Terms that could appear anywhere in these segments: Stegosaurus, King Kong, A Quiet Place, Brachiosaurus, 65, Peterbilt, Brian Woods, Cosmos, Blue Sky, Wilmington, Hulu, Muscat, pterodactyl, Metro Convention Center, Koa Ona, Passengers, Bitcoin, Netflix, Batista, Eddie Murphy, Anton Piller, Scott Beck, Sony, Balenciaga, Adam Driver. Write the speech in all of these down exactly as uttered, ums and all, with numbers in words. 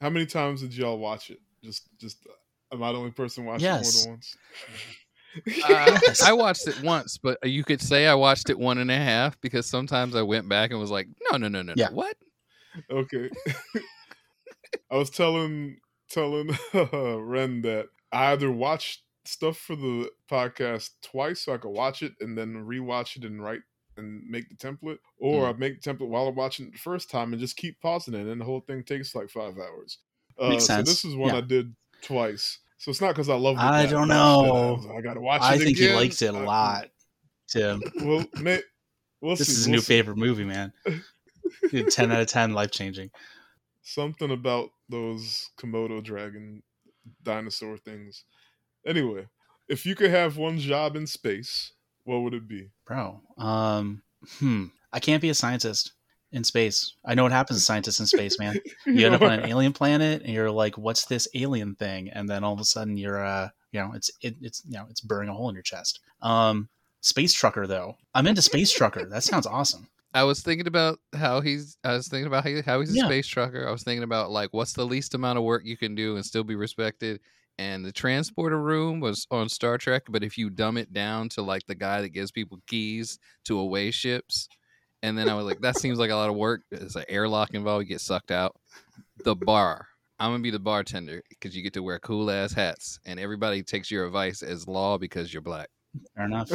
How many times did y'all watch it? Just, just, am I the only person watching yes. more than once? Uh, I watched it once, but you could say I watched it one and a half because sometimes I went back and was like, no, no, no, no, yeah. no. What? Okay. I was telling telling uh, Ren that I either watched stuff for the podcast twice so I could watch it and then rewatch it and write and make the template, or mm. I make the template while I'm watching it the first time and just keep pausing it, and the whole thing takes like five hours. Uh, Makes sense. So this is one yeah. I did twice. So it's not because I loved it. I that don't much, know. I, like, I gotta watch I it. I think again. He likes it a lot, Tim. Well, may, we'll this see. is a we'll new see. favorite movie, man. Dude, ten out of ten, life changing. Something about those Komodo dragon dinosaur things. Anyway, if you could have one job in space, what would it be, bro? Um, hmm. I can't be a scientist in space. I know what happens to scientists in space, man. You end up on an alien planet, and you're like, "What's this alien thing?" And then all of a sudden, you're, uh, you know, it's it, it's you know, it's burning a hole in your chest. Um, space trucker, though. I'm into space trucker. That sounds awesome. I was thinking about how he's. I was thinking about how he's a yeah. space trucker. I was thinking about like, what's the least amount of work you can do and still be respected. And the transporter room was on Star Trek, but if you dumb it down to like the guy that gives people keys to away ships, and then I was like, that seems like a lot of work. There's an airlock involved. You get sucked out. The bar. I'm going to be the bartender because you get to wear cool ass hats and everybody takes your advice as law because you're black. Fair enough.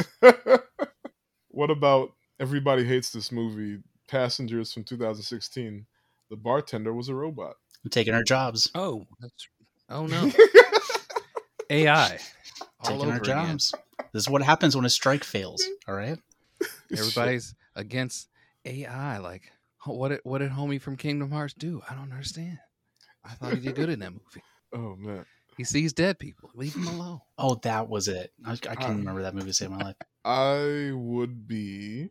What about everybody hates this movie, Passengers from two thousand sixteen? The bartender was a robot. I'm taking our jobs. Oh, that's oh no. A I all taking over our jobs. Again. This is what happens when a strike fails. All right, everybody's against A I. Like, what did what did homie from Kingdom Hearts do? I don't understand. I thought he did good in that movie. Oh man, he sees dead people. Leave him alone. Oh, that was it. I, I can't I, remember that movie to save my life. I would be.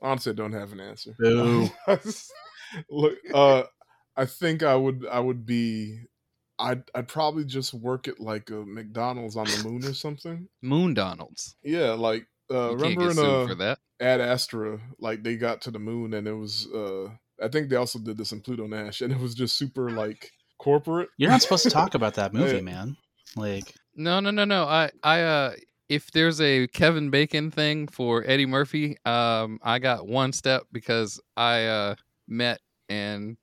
Honestly, I don't have an answer. Boo. Look, uh, I think I would. I would be. I'd, I'd probably just work at like a McDonald's on the moon or something. Moon Donald's. Yeah, like uh, remember in uh, for that. Ad Astra, like they got to the moon and it was. Uh, I think they also did this in Pluto Nash, and it was just super like corporate. You're not supposed to talk about that movie, yeah. man. Like no, no, no, no. I, I, uh, if there's a Kevin Bacon thing for Eddie Murphy, um, I got one step because I uh, met and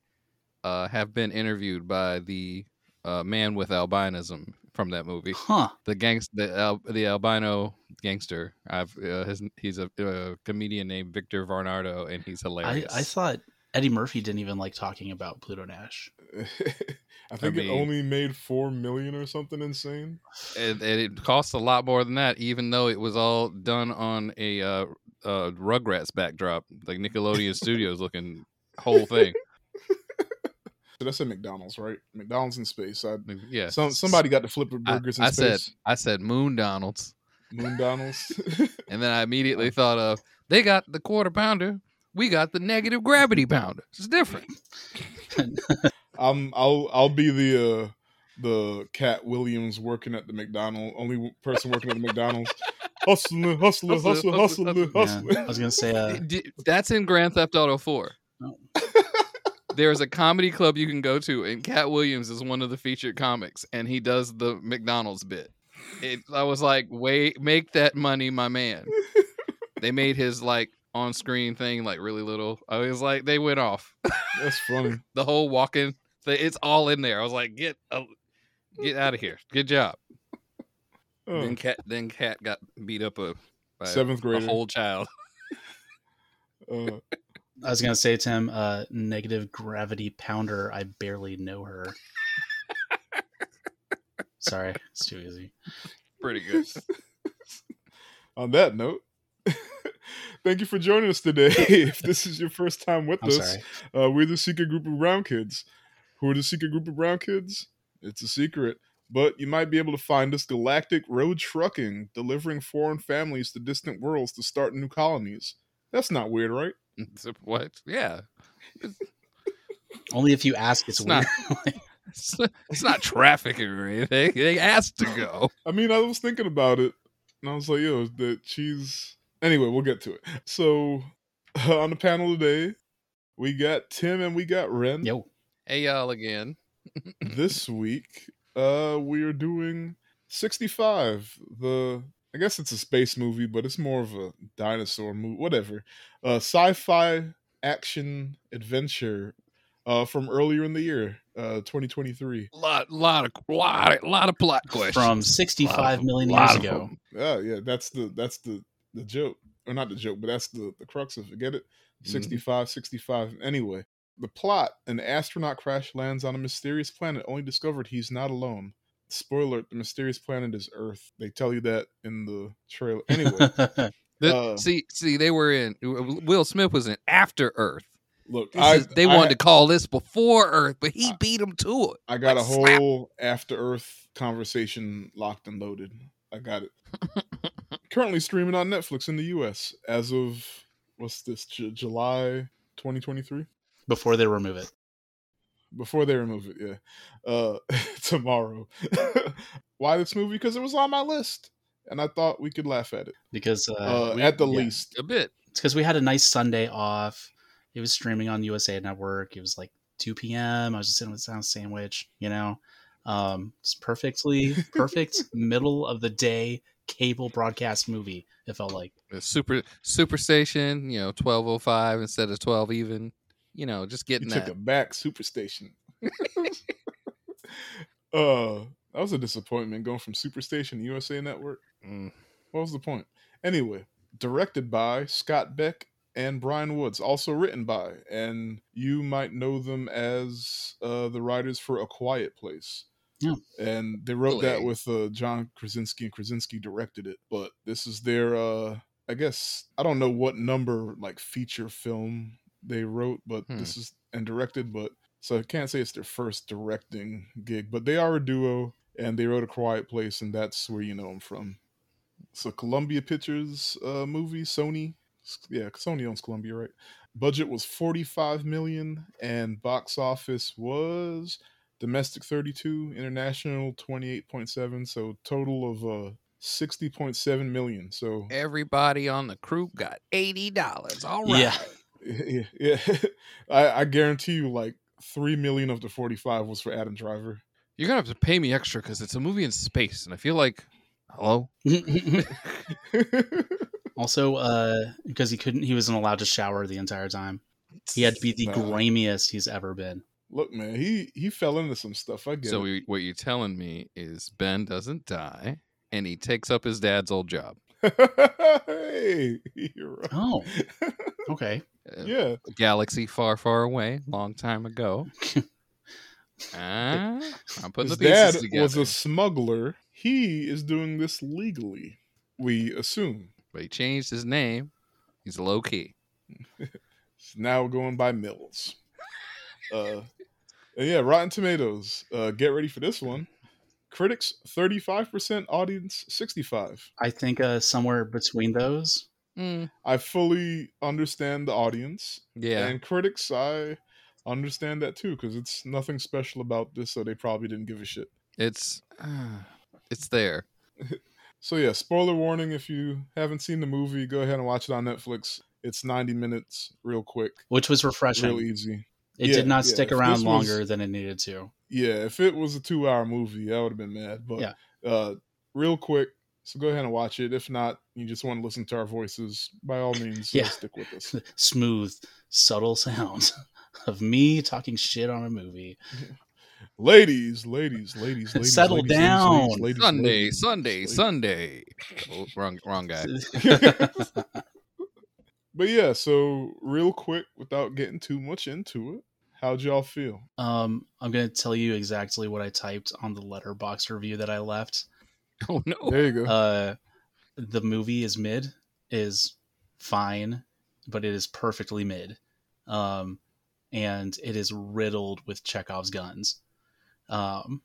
uh, have been interviewed by the. Uh, man with albinism from that movie, huh? The gangs, the al- the albino gangster. I've uh, his, he's a, a comedian named Victor Varnardo, and he's hilarious. I, I thought Eddie Murphy didn't even like talking about Pluto Nash. I think I mean, it only made four million or something insane, and, and it cost a lot more than that, even though it was all done on a uh, uh, Rugrats backdrop, like Nickelodeon Studios looking whole thing. So that's at McDonald's, right? McDonald's in space. I, yeah. Some somebody got to flipper burgers I, in I space. Said, I said Moon Donald's. Moon Donald's. And then I immediately thought of they got the quarter pounder, we got the negative gravity pounder. It's different. um, I'll I'll be the uh, the Cat Williams working at the McDonald's, only person working at the McDonald's. Hustler, hustler, hustler, hustler, hustler. Yeah, I was gonna say uh... that's in Grand Theft Auto Four. Oh. There is a comedy club you can go to, and Cat Williams is one of the featured comics, and he does the McDonald's bit. It, I was like, wait, make that money, my man. They made his like on-screen thing like really little. I was like, they went off. That's funny. The whole walking thing, it's all in there. I was like, get uh, get out of here. Good job. Oh. Then Cat, then Cat got beat up a by seventh grader, a whole child. uh. I was going to say, Tim, uh, negative gravity pounder. I barely know her. Sorry, it's too easy. Pretty good. On that note, thank you for joining us today. If this is your first time with I'm us, uh, we're the secret group of brown kids. Who are the secret group of brown kids? It's a secret. But you might be able to find us galactic road trucking, delivering foreign families to distant worlds to start new colonies. That's not weird, right? What? Yeah. Only if you ask. It's, it's weird. Not. it's, it's not trafficking or anything. They asked to go. I mean, I was thinking about it, and I was like, "Yo, the cheese." Anyway, we'll get to it. So, uh, on the panel today, we got Tim and we got Ren. Yo, hey y'all again. This week, uh, we are doing sixty-five. The I guess it's a space movie, but it's more of a dinosaur movie, whatever. Uh, sci-fi action adventure uh, from earlier in the year, uh, twenty twenty-three. Lot, lot of, lot, lot of plot questions from sixty-five million years ago. Yeah, yeah, that's the that's the the joke, or not the joke, but that's the the crux of it. Get it? sixty-five, mm-hmm. sixty-five. Anyway. The plot, an astronaut crash lands on a mysterious planet, only discovered he's not alone. Spoiler, the mysterious planet is Earth. They tell you that in the trailer. Anyway. the, uh, see, see, they were in, Will Smith was in After Earth. Look, I, is, They I, wanted I, to call this Before Earth, but he I, beat them to it. I got like, a whole slap. After Earth conversation locked and loaded. I got it. Currently streaming on Netflix in the U S as of, what's this, J- July twenty twenty-three? Before they remove it. Before they remove it, yeah. Uh, tomorrow. Why this movie? Because it was on my list. And I thought we could laugh at it. Because uh, uh, we, at the yeah, least. A bit. It's because we had a nice Sunday off. It was streaming on U S A Network. It was like two p.m. I was just sitting with a sound sandwich, you know. Um, it's perfectly, perfect middle of the day cable broadcast movie, it felt like. Super Superstation, you know, twelve oh five instead of twelve even. You know, just getting you that. Took a back Superstation. uh, that was a disappointment going from Superstation to U S A Network. Mm. What was the point? Anyway, directed by Scott Beck and Brian Woods, also written by, and you might know them as uh, the writers for A Quiet Place. Yeah. And they wrote really? that with uh, John Krasinski, and Krasinski directed it. But this is their, uh, I guess, I don't know what number, like feature film they wrote, but hmm. this is and directed, but so I can't say it's their first directing gig, but they are a duo and they wrote A Quiet Place, and that's where you know them from. So Columbia Pictures uh movie, Sony, yeah, Sony owns Columbia, right? Budget was forty-five million, and box office was domestic thirty-two, international twenty-eight point seven, so total of uh sixty point seven million. So everybody on the crew got eighty dollars. All right. Yeah. Yeah, yeah. I, I guarantee you, like three million of the forty-five was for Adam Driver. You're gonna have to pay me extra because it's a movie in space, and I feel like, hello. Also, uh, because he couldn't, he wasn't allowed to shower the entire time. He had to be the nah. grimiest he's ever been. Look, man, he he fell into some stuff. I get. So it. What you're telling me is Ben doesn't die, and he takes up his dad's old job. Hey, you're right. Oh, okay. Uh, yeah, galaxy far, far away, long time ago. Ah, I'm putting his the pieces dad together. Was a smuggler. He is doing this legally, we assume. But he changed his name. He's low key. He's now going by Mills. uh, and yeah, Rotten Tomatoes. Uh, get ready for this one. Critics thirty-five percent, audience sixty-five. I think uh, somewhere between those. Mm. I fully understand the audience. Yeah. And critics, I understand that too, because it's nothing special about this, so they probably didn't give a shit. It's uh, it's there. So yeah, spoiler warning, if you haven't seen the movie, go ahead and watch it on Netflix. It's ninety minutes, real quick. Which was refreshing. Real easy. It yeah, did not yeah, stick around longer was, than it needed to. Yeah, if it was a two-hour movie, I would have been mad. But yeah. uh, real quick, so go ahead and watch it. If not, you just want to listen to our voices, by all means, yeah. stick with us. Smooth, subtle sounds of me talking shit on a movie. Ladies, ladies, ladies, ladies. Settle ladies, down. Ladies, ladies, Sunday, ladies, Sunday, ladies. Sunday. Oh, wrong, wrong guy. But yeah, so real quick, without getting too much into it, how'd y'all feel? Um, I'm going to tell you exactly what I typed on the Letterboxd review that I left. Oh, no. There you go. Uh, the movie is mid, is fine, but it is perfectly mid. Um, and it is riddled with Chekhov's guns. Um,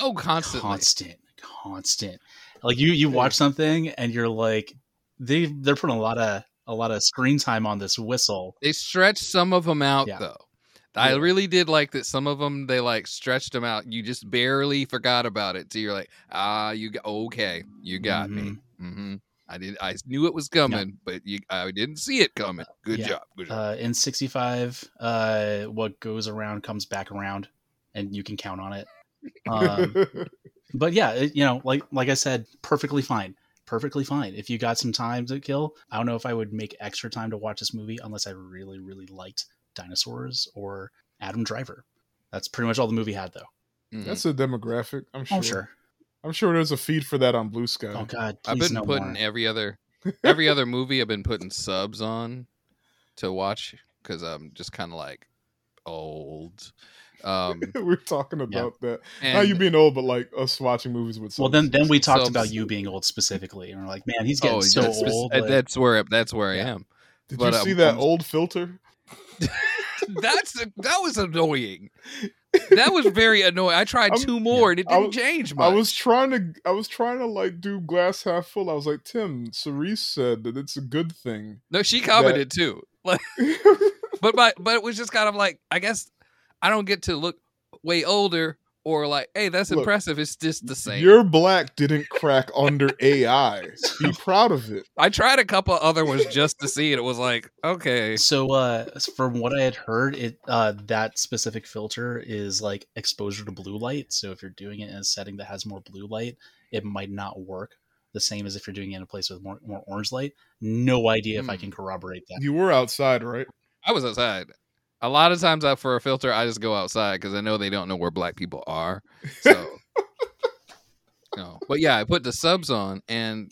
oh, constantly. Constant, constant. Like, you, you watch something, and you're like, they, they're putting a lot of a lot of screen time on this whistle. They stretched some of them out, yeah. though. I really did like that. Some of them, they like stretched them out. You just barely forgot about it. So you're like, ah, you got, okay. You got mm-hmm. me. Mm-hmm. I did. I knew it was coming, yeah. but you, I didn't see it coming. Good yeah. job. Good job. Uh, in sixty-five, uh, what goes around comes back around. and you can count on it. Um, but yeah, it, you know, like like I said, perfectly fine. Perfectly fine. If you got some time to kill, I don't know if I would make extra time to watch this movie unless I really, really liked dinosaurs or Adam Driver. That's pretty much all the movie had, though. Mm-hmm. That's a demographic. I'm sure. I'm sure. I'm sure there's a feed for that on Blue Sky. Oh God, I've been no putting more. every other every other movie. I've been putting subs on to watch because I'm just kind of like old. Um, We're talking about yeah. that. And not you being old, but like us watching movies with. Subs. Well, then then we talked subs. about you being old specifically, and we're like, man, he's getting oh, so that's, old. Like, that's where that's where yeah. I am. Did but, you see um, that I'm, old filter? That's that was annoying. That was very annoying. I tried I'm, two more and it didn't was, change much. I was trying to, I was trying to like do glass half full. I was like, Tim, Cerise said that it's a good thing. No, she commented that... too. Like, but my, but it was just kind of like, I guess I don't get to look way older or like, hey, that's look, impressive. It's just the same. Your black didn't crack under A I. Be proud of it. I tried a couple other ones just to see it. It was like, okay. So uh, from what I had heard, it uh, that specific filter is like exposure to blue light. So if you're doing it in a setting that has more blue light, it might not work. The same as if you're doing it in a place with more, more orange light. No idea hmm. if I can corroborate that. You were outside, right? I was outside. A lot of times I, for a filter, I just go outside because I know they don't know where black people are. So, no. But yeah, I put the subs on, and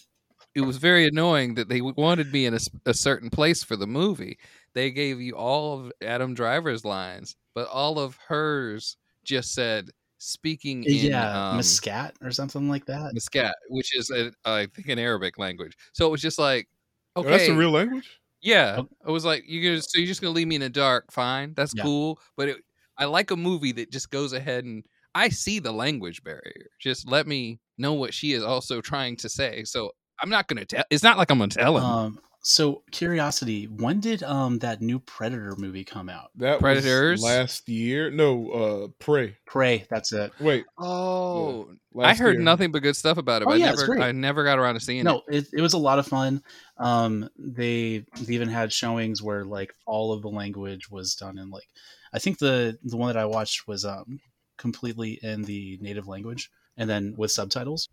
it was very annoying that they wanted me in a, a certain place for the movie. They gave you all of Adam Driver's lines, but all of hers just said, speaking in... Yeah, um, Muscat or something like that. Muscat, which is, a, I think, an Arabic language. So it was just like, okay. Oh, that's a real language? Yeah, I was like, you're just, so you're just gonna leave me in the dark? Fine, that's yeah. cool. But it, I like a movie that just goes ahead and I see the language barrier. Just let me know what she is also trying to say. So I'm not gonna tell. It's not like I'm gonna tell him. Um, so curiosity, when did um that new Predator movie come out? That Predators was last year? No, uh, Prey. Prey, that's it. Wait, oh, yeah, I heard year. nothing but good stuff about it. But oh, yeah, I never, I never got around to seeing no, it. No, it, it was a lot of fun. Um, they, they even had showings where like all of the language was done in like, I think the, the one that I watched was um completely in the native language and then with subtitles.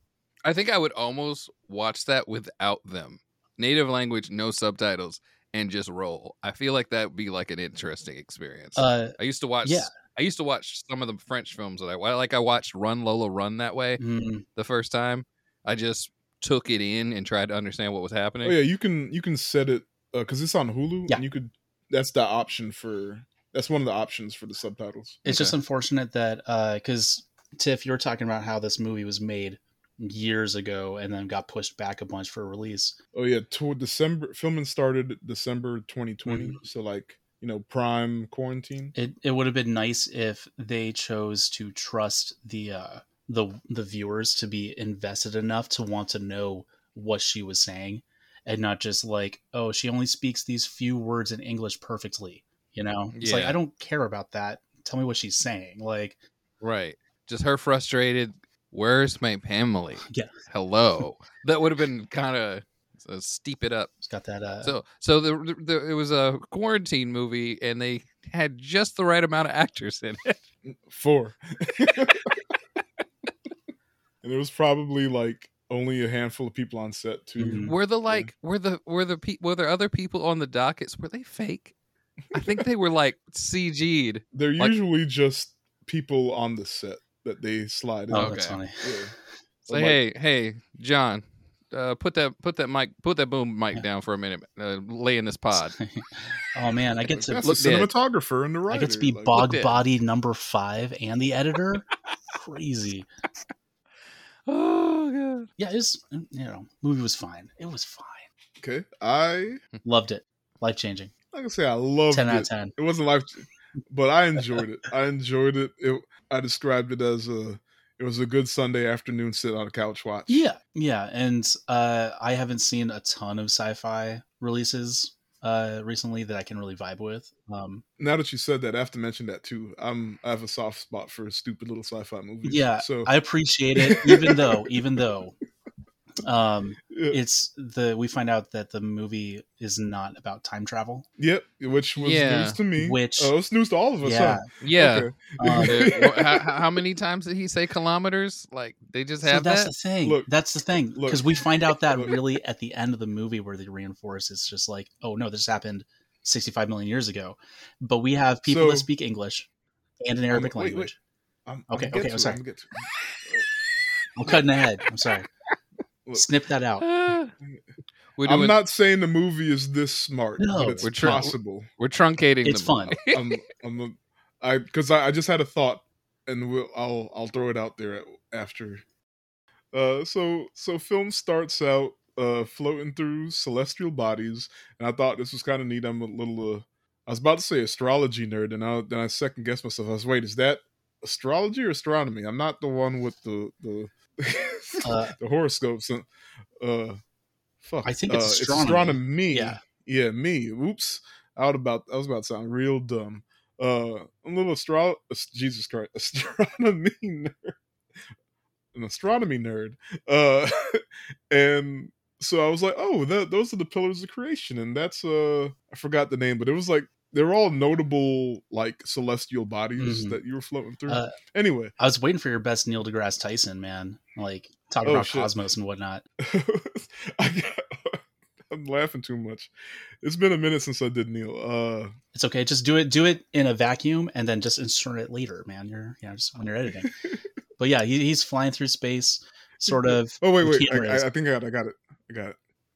I think I would almost watch that without them. Native language, no subtitles, and just roll. I feel like that would be like an interesting experience. Uh, I used to watch. Yeah. I used to watch some of the French films that I like. I watched Run Lola Run that way mm-hmm. the first time. I just took it in and tried to understand what was happening. Oh yeah, you can you can set it because uh, it's on Hulu. Yeah. And you could. That's the option for. That's one of the options for the subtitles. It's okay. Just unfortunate that because uh, Tiff, you were talking about how this movie was made years ago and then got pushed back a bunch for release. Oh yeah, toward December filming started December twenty twenty. Mm-hmm. So like, you know, prime quarantine. It it would have been nice if they chose to trust the uh the the viewers to be invested enough to want to know what she was saying and not just like, oh, she only speaks these few words in English perfectly, you know? It's yeah. like I don't care about that. Tell me what she's saying. Like right. Just her frustrated where's my family? Yeah. Hello. That would have been kind of uh, steep it up. It's got that. Uh... So, so the, the it was a quarantine movie, and they had just the right amount of actors in it. Four. And it was probably like only a handful of people on set too. Mm-hmm. Were the like yeah. were the were the pe- were there other people on the dockets? Were they fake? I think they were like C G'd. They're like, usually just people on the set that they slide in. Oh, okay. That's funny. Yeah. Say, so, hey, like, hey, John, uh, put that, put that mic, put that boom mic yeah. down for a minute. Uh, lay in this pod. Oh man, I get to look cinematographer and the writer. I get to be like, bog body number five and the editor. Crazy. Oh god. Yeah, it's you know, movie was fine. It was fine. Okay, I loved it. Life changing. Like I say, I loved it. Ten out of ten. It wasn't life, but I enjoyed it. I enjoyed it. It. I described it as a, it was a good Sunday afternoon sit on a couch watch. Yeah. Yeah. And uh, I haven't seen a ton of sci-fi releases uh, recently that I can really vibe with. Um, now that you said that, I have to mention that too. I'm, I have a soft spot for stupid little sci-fi movies. Yeah. So I appreciate it. Even though, even though Um, it's the we find out that the movie is not about time travel. Yep, which was yeah. news to me. Which oh, it's news to all of us. Yeah, huh? yeah. Okay. Um, how, how many times did he say kilometers? Like they just have so that's that. The thing. Look, that's the thing. Because we find out that look. really at the end of the movie where they reinforce it's just like, oh no, this happened sixty-five million years ago. But we have people so, that speak English and an Arabic I'm, wait, language. Wait, I'm, okay, I'm okay, I'm sorry. I'm, I'm cutting ahead. I'm sorry. Look, snip that out. We're doing, I'm not saying the movie is this smart. No, but it's we're tr- possible. We're truncating. It's the fun. I'm, I'm, I'm, I because I, I just had a thought, and we'll, I'll I'll throw it out there after. Uh, so so film starts out uh, floating through celestial bodies, and I thought this was kind of neat. I'm a little. Uh, I was about to say astrology nerd, and I, then I second guessed myself. I was wait, is that astrology or astronomy? I'm not the one with the the. uh, the horoscopes and uh fuck I think it's uh, astronomy, it's astronomy. Yeah. yeah me oops out about I was about to sound real dumb uh a little astro Jesus Christ astronomy nerd an astronomy nerd uh and so I was like oh that, those are the pillars of creation and that's uh I forgot the name but it was like they're all notable, like, celestial bodies mm-hmm. that you were floating through. Uh, anyway. I was waiting for your best Neil deGrasse Tyson, man. Like, talking oh, about shit. Cosmos and whatnot. I got, I'm laughing too much. It's been a minute since I did Neil. Uh, it's okay. Just do it Do it in a vacuum and then just insert it later, man. You're, you know, just when you're editing. But yeah, he, he's flying through space, sort of. Oh, wait, wait. I, I think I got, I got it. I got it.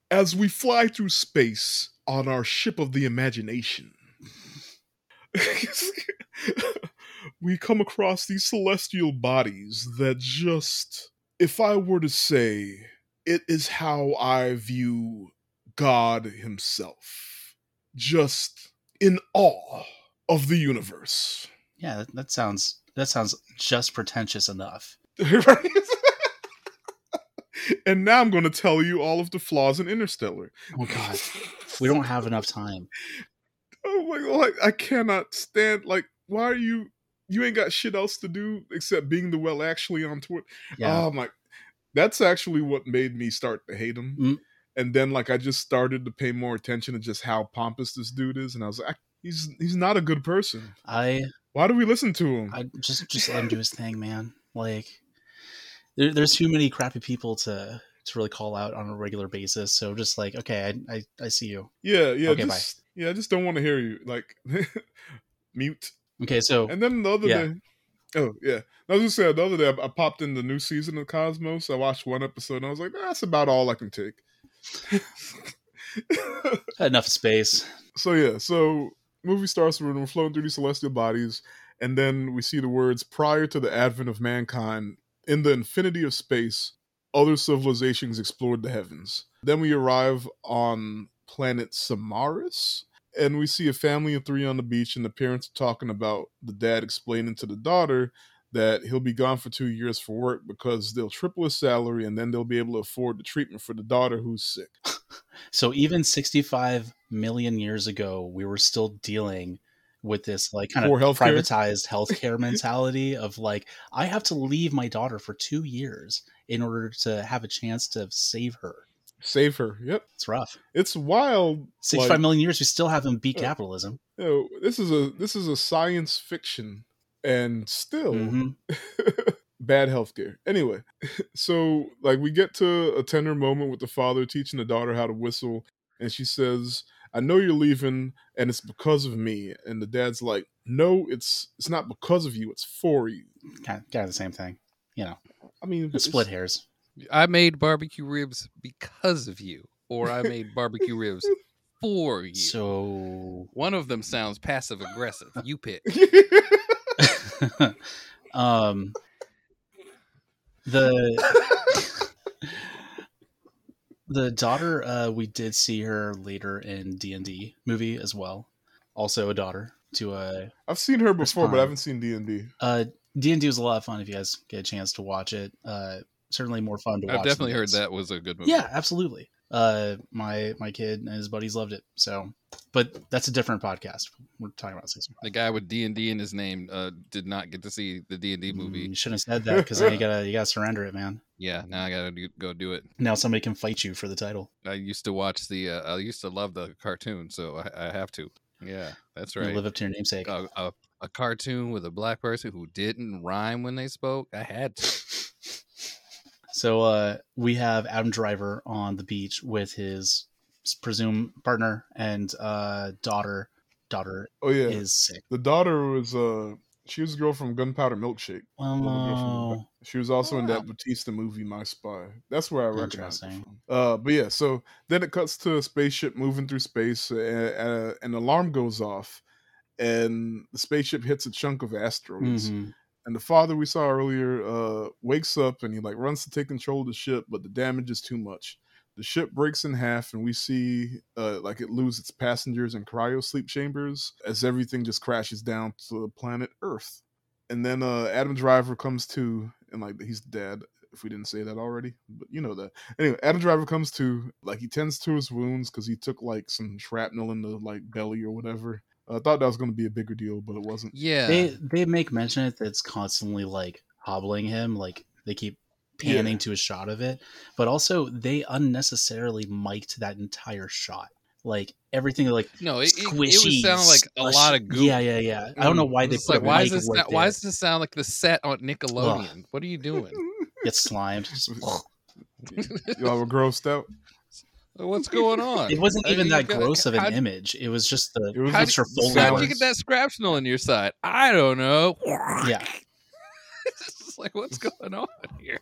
As we fly through space on our ship of the imagination, we come across these celestial bodies that just, if I were to say, it is how I view God himself, just in awe of the universe. Yeah, that, that sounds that sounds just pretentious enough. Right? And now I'm going to tell you all of the flaws in Interstellar. Oh God, we don't have enough time. Oh my God, like, I cannot stand, like, why are you, you ain't got shit else to do except being the well actually on Twitter. Yeah. Oh my, that's actually what made me start to hate him. Mm-hmm. And then, like, I just started to pay more attention to just how pompous this dude is. And I was like, I, he's he's not a good person. I. Why do we listen to him? I just, just let him do his thing, man. Like, there, there's too many crappy people to, to really call out on a regular basis. So just like, okay, I, I, I see you. Yeah, yeah. Okay, just, bye. Yeah, I just don't want to hear you. Like, mute. Okay, so... And then the other yeah. day... Oh, yeah. I was just saying, the other day, I, I popped in the new season of Cosmos. I watched one episode, and I was like, that's about all I can take. Enough space. So, yeah. So, movie starts when we're flowing through these celestial bodies, and then we see the words, prior to the advent of mankind, in the infinity of space, other civilizations explored the heavens. Then we arrive on planet Samaris. And we see a family of three on the beach, and the parents are talking about the dad explaining to the daughter that he'll be gone for two years for work because they'll triple his salary, and then they'll be able to afford the treatment for the daughter who's sick. So even sixty-five million years ago, we were still dealing with this like kind Poor of healthcare. privatized healthcare mentality of like, I have to leave my daughter for two years in order to have a chance to save her. Save her. Yep. It's rough. It's wild. sixty-five like, million years, we still haven't beat uh, capitalism. You know, this is a this is a science fiction and still mm-hmm. bad healthcare. Anyway, so like we get to a tender moment with the father teaching the daughter how to whistle, and she says, I know you're leaving and it's because of me. And the dad's like, no, it's it's not because of you, it's for you. Kind of, kind of the same thing. You know. I mean the split hairs. I made barbecue ribs because of you, or I made barbecue ribs for you. So one of them sounds passive aggressive. You pick. um, the the daughter, uh, we did see her later in D and D movie as well. Also a daughter to a. I've seen her before, respond. But I haven't seen D and D. Uh, D and D was a lot of fun if you guys get a chance to watch it. Uh. Certainly more fun to watch. I've definitely heard that was a good movie. Yeah, absolutely. uh, my my kid and his buddies loved it. So, but that's a different podcast. We're talking about season five. The guy with D and D in his name uh, did not get to see the D and D movie. Mm, you shouldn't have said that, because you gotta you gotta surrender it, man. Yeah, now I gotta do, go do it. Now somebody can fight you for the title. I used to watch the. Uh, I used to love the cartoon, so I, I have to. Yeah, that's right. You live up to your namesake. A, a, a cartoon with a black person who didn't rhyme when they spoke. I had to. So uh, we have Adam Driver on the beach with his presumed partner and uh, daughter. Daughter oh, yeah. is sick. The daughter was, uh, she was a girl from Gunpowder Milkshake. Oh. From, she was also oh. in that Batista movie, My Spy. That's where I recognize her from. Uh, but yeah, so then it cuts to a spaceship moving through space, and, and an alarm goes off, and the spaceship hits a chunk of asteroids. Mm-hmm. And the father we saw earlier uh, wakes up, and he like runs to take control of the ship, but the damage is too much. The ship breaks in half, and we see uh, like it loses its passengers in cryo sleep chambers as everything just crashes down to the planet Earth. And then uh, Adam Driver comes to, and like he's dead, if we didn't say that already, but you know that. Anyway, Adam Driver comes to, like he tends to his wounds because he took like some shrapnel in the like belly or whatever. I thought that was going to be a bigger deal, but it wasn't. Yeah, they they make mention of it, that it's constantly like hobbling him, like they keep panning yeah. to a shot of it, but also they unnecessarily mic'd that entire shot, like everything like no, it, squishy, it, it would sound like a squishy. lot of goop. Yeah, yeah, yeah. I don't know why they put like, why is this right not, why does this sound like the set on Nickelodeon? Ugh. What are you doing? Get slimed. Y'all were grossed out. What's going on? It wasn't even that gross of an image. It was just the. It was how did you get that shrapnel in your side? I don't know. Yeah. It's just like, what's going on here?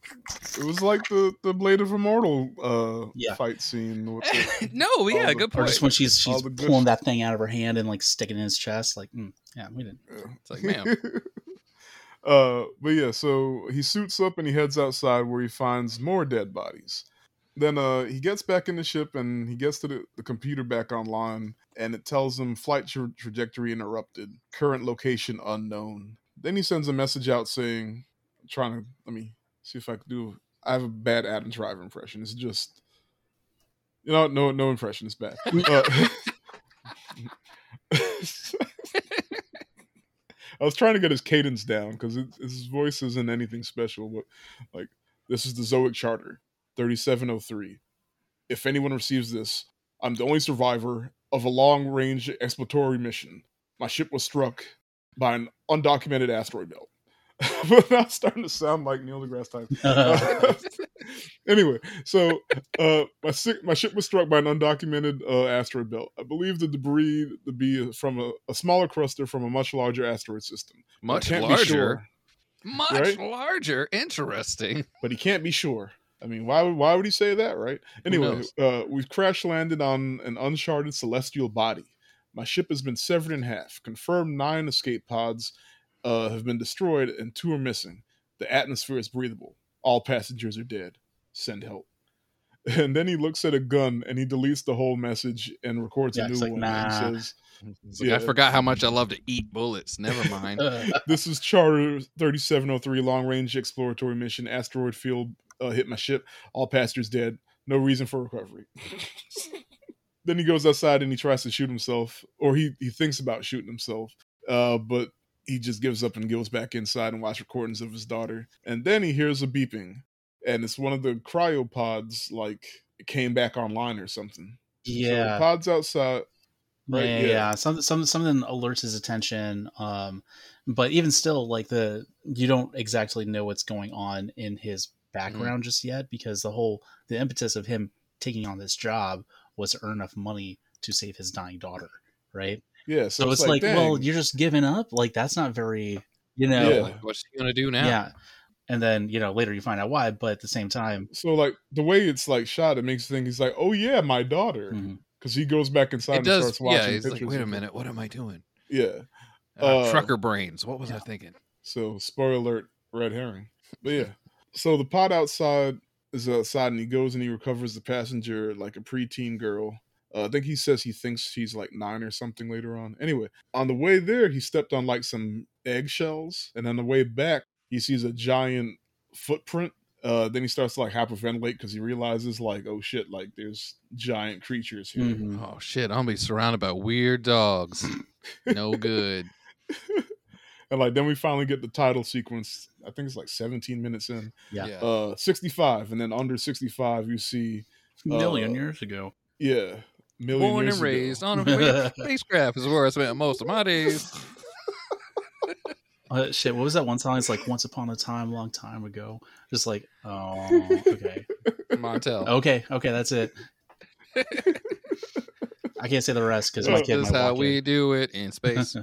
It was like the, the Blade of Immortal uh, yeah. fight scene. With the, no, yeah, the, good point. Or just when she's she's pulling that thing out of her hand and like sticking it in his chest, like, mm, yeah, we didn't. Yeah. It's like, ma'am. uh, but yeah, so he suits up and he heads outside where he finds more dead bodies. Then uh, he gets back in the ship, and he gets to the, the computer back online, and it tells him flight tra- trajectory interrupted, current location unknown. Then he sends a message out saying, I'm trying to, let me see if I can do, I have a bad Adam Driver impression. It's just, you know, no no impression, it's bad. uh, I was trying to get his cadence down, because his voice isn't anything special, but like, this is the Zoic Charter. thirty-seven oh three. If anyone receives this, I'm the only survivor of a long-range exploratory mission. My ship was struck by an undocumented asteroid belt. But now it's starting to sound like Neil deGrasse Tyson. Uh, anyway, so uh, my, si- my ship was struck by an undocumented uh, asteroid belt. I believe the debris to be from a, a smaller cluster from a much larger asteroid system. Much larger? Sure, much right? larger? Interesting. But he can't be sure. I mean, why would why would he say that, right? Anyway, uh, we've crash landed on an uncharted celestial body. My ship has been severed in half. Confirmed nine escape pods uh, have been destroyed and two are missing. The atmosphere is breathable. All passengers are dead. Send help. And then he looks at a gun and he deletes the whole message and records yeah, a new like, one. Nah. And he says, like, yeah. I forgot how much I love to eat bullets. Never mind. This is Charter thirty-seven oh three, long-range exploratory mission, asteroid field. Uh, hit my ship. All passengers dead. No reason for recovery. Then he goes outside and he tries to shoot himself, or he, he thinks about shooting himself, uh, but he just gives up and goes back inside and watches recordings of his daughter. And then he hears a beeping, and it's one of the cryopods, like it came back online or something. Yeah, so the pods outside. Right? Yeah, yeah, yeah. Some, some, something alerts his attention. Um, but even still, like the you don't exactly know what's going on in his background mm. just yet, because the whole the impetus of him taking on this job was to earn enough money to save his dying daughter, right? Yeah, so, so it's, it's like, like well, you're just giving up, like that's not very, you know, yeah. like, what's he gonna do now? Yeah, and then you know later you find out why, but at the same time, so like the way it's like shot, it makes you think he's like, oh yeah, my daughter, because mm-hmm. he goes back inside it and does, starts watching. Yeah, he's pictures like, wait a minute, what am I doing? Yeah, uh, uh, trucker brains. What was yeah. I thinking? So spoiler alert, red herring. But yeah. So the pod outside is outside, and he goes and he recovers the passenger, like a preteen girl. Uh, I think he says he thinks she's like nine or something later on. Anyway, on the way there, he stepped on like some eggshells, and on the way back, he sees a giant footprint Uh, then he starts to like hyperventilate because he realizes like, oh shit, like there's giant creatures here. Mm-hmm. Oh shit, I'm gonna be surrounded by weird dogs. No good. And like then we finally get the title sequence. I think it's like seventeen minutes in. Yeah. yeah. Uh, sixty-five, and then under sixty-five, you see uh, million years ago. Yeah, million born years and raised ago. On a spacecraft is where I spent most of my days. Uh, shit, what was that one song? It's like Once Upon a Time, Long Time Ago. Just like, oh, okay. Montel. Okay, okay, that's it. I can't say the rest because my kid might walk in. This is how we do it in space.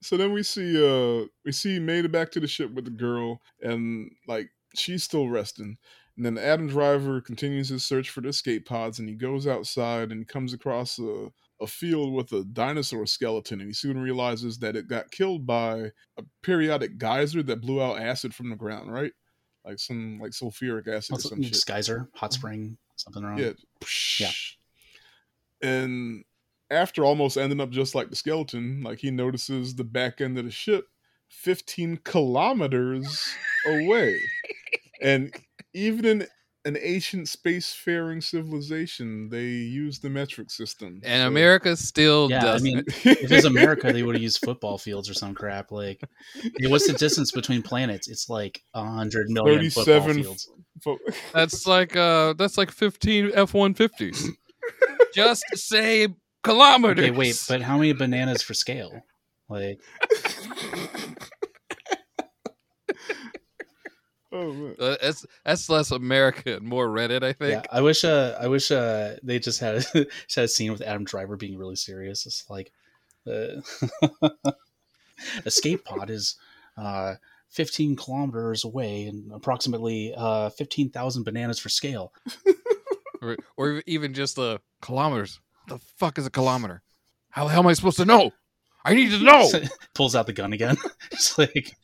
So then we see, uh, we see Maida back to the ship with the girl, and like she's still resting. And then Adam Driver continues his search for the escape pods, and he goes outside and comes across a. a field with a dinosaur skeleton, and he soon realizes that it got killed by a periodic geyser that blew out acid from the ground, right? Like some like sulfuric acid also, or some shit. Geyser, hot spring, something wrong. Yeah. yeah. And after almost ending up just like the skeleton, like he notices the back end of the ship fifteen kilometers away. And even in an ancient spacefaring civilization, they use the metric system. And so. America still yeah, doesn't. I mean, if it was America, they would have used football fields or some crap. Like, hey, what's the distance between planets? It's like one hundred million football fields. Fo- that's like uh, that's like fifteen F one fifties. Just say kilometers. Okay, wait, but how many bananas for scale? Like... Oh, uh, that's that's less America and more Reddit, I think. Yeah, I wish uh, I wish uh, they just had, a, just had a scene with Adam Driver being really serious. It's like uh, escape pod is uh, fifteen kilometers away and approximately uh, fifteen thousand bananas for scale. or, or even just the uh, kilometers. What the fuck is a kilometer? How the hell am I supposed to know? I need to know! Pulls out the gun again. It's like...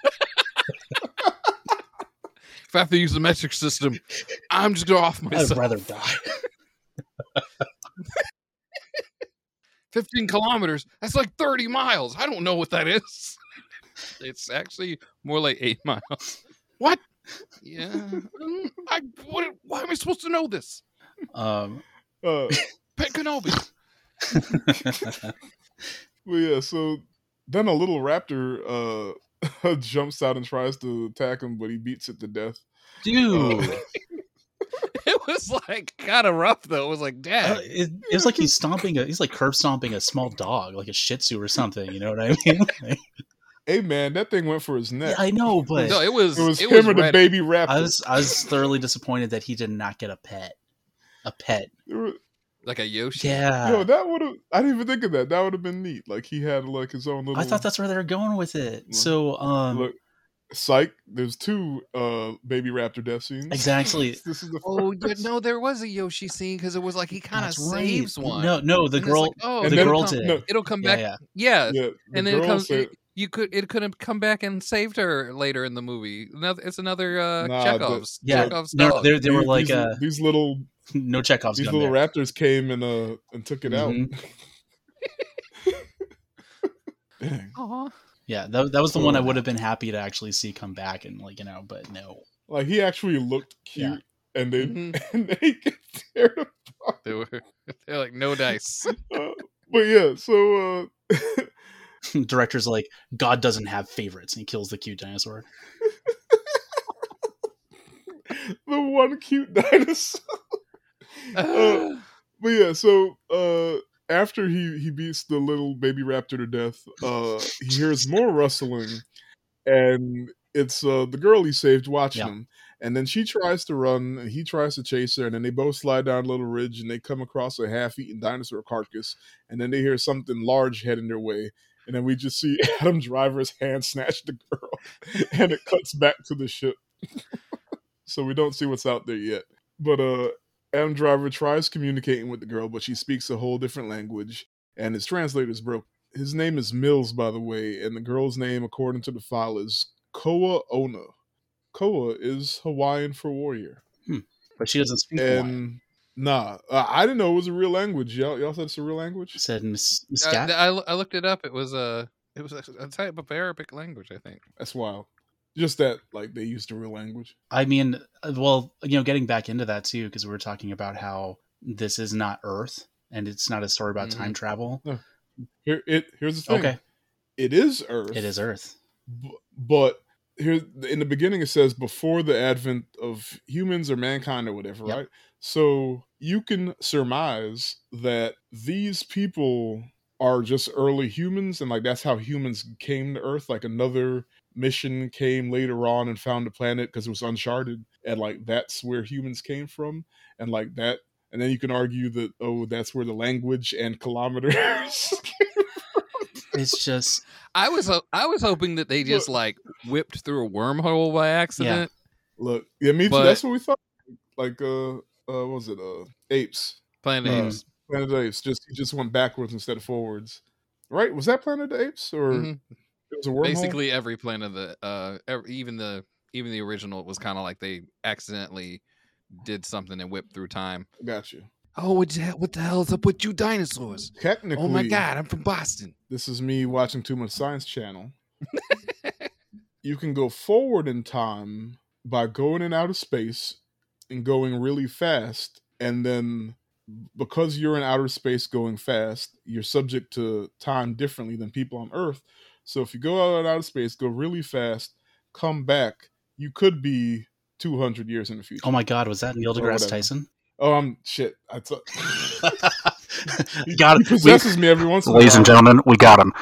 If I have to use the metric system, I'm just going to off myself. I'd rather die. fifteen kilometers? That's like thirty miles. I don't know what that is. It's actually more like eight miles. What? Yeah. I, what, why am I supposed to know this? Um, uh, Pet Kenobi. Well, yeah, so then a little raptor... Uh, jumps out and tries to attack him, but he beats it to death. Dude, uh, it was like kind of rough though. It was like, dad, uh, it, it was like he's stomping. A, he's like curb stomping a small dog, like a Shih Tzu or something. You know what I mean? Like, hey man, that thing went for his neck. Yeah, I know, but no, it was it was it him was or the baby raptor. I was I was thoroughly disappointed that he did not get a pet, a pet. Like a Yoshi. Yeah. Yo, that would have I didn't even think of that. That would have been neat. Like he had like his own little I thought that's where they were going with it. Look, so um look, psych, there's two uh baby raptor death scenes. Exactly. this is the oh yeah, no, there was a Yoshi scene because it was like he kind of saves right. one. No, no, the and girl like, oh, the girl did no. it'll come back. Yeah. yeah. yeah. yeah the and then it comes said, you could it could have come back and saved her later in the movie. Another, it's another uh nah, Chekhov's. The, yeah, Chekhov's no, they they were like these, uh, these little No Chekhov's. These gun little there. Raptors came and uh and took it mm-hmm. out. Dang. Aww. Yeah, that that was the oh, one I would have been happy to actually see come back and like you know, but no. Like he actually looked cute, yeah. and they mm-hmm. and they get teared apart. They were they're like no dice. uh, but yeah, so uh director's like God doesn't have favorites, and he kills the cute dinosaur. The one cute dinosaur. Uh, but yeah, so uh, after he, he beats the little baby raptor to death, uh, he hears more rustling, and it's uh, the girl he saved watching yeah. him. And then she tries to run, and he tries to chase her, and then they both slide down a little ridge, and they come across a half-eaten dinosaur carcass, and then they hear something large heading their way, and then we just see Adam Driver's hand snatch the girl, and it cuts back to the ship. So we don't see what's out there yet. But, uh... Adam Driver tries communicating with the girl, but she speaks a whole different language, and his translator's broke. His name is Mills, by the way, and the girl's name, according to the file, is Koa Ona. Koa is Hawaiian for warrior. Hmm. But she doesn't speak and, Hawaiian. Nah. Uh, I didn't know it was a real language. Y'all, y'all said it's a real language? I said Miss Muscat. I, I looked it up. It was, a, it was a, a type of Arabic language, I think. That's wild. Just that, like, they used the real language. I mean, well, you know, getting back into that, too, because we were talking about how this is not Earth, and it's not a story about mm-hmm. time travel. No. Here, it, here's the thing. Okay. It is Earth. It is Earth. B- but here, in the beginning, it says, before the advent of humans or mankind or whatever, yep. right? So you can surmise that these people are just early humans, and, like, that's how humans came to Earth, like another... mission came later on and found the planet because it was uncharted, and like that's where humans came from, and like that, and then you can argue that, oh, that's where the language and kilometers came from. It's just I was I was hoping that they just look, like whipped through a wormhole by accident. Yeah. Look, yeah, me too. But, that's what we thought. Like uh, uh what was it? Uh apes. Planet uh, Apes. Planet Apes. Just he just went backwards instead of forwards. Right? Was that Planet Apes or mm-hmm. It was a wormhole? Basically, every planet of the, uh, every, even the even the original, it was kind of like they accidentally did something and whipped through time. Gotcha. Oh, what the, hell, what the hell is up with you dinosaurs? Technically. Oh my God, I'm from Boston. This is me watching too much Science Channel. You can go forward in time by going in outer space and going really fast, and then... because you're in outer space going fast, you're subject to time differently than people on Earth. So if you go out of outer space, go really fast, come back, you could be two hundred years in the future. Oh my God, was that Neil deGrasse Tyson? Oh, I'm shit. I t- he got it. Possesses we, me every once in a while. Ladies and gentlemen, we got him.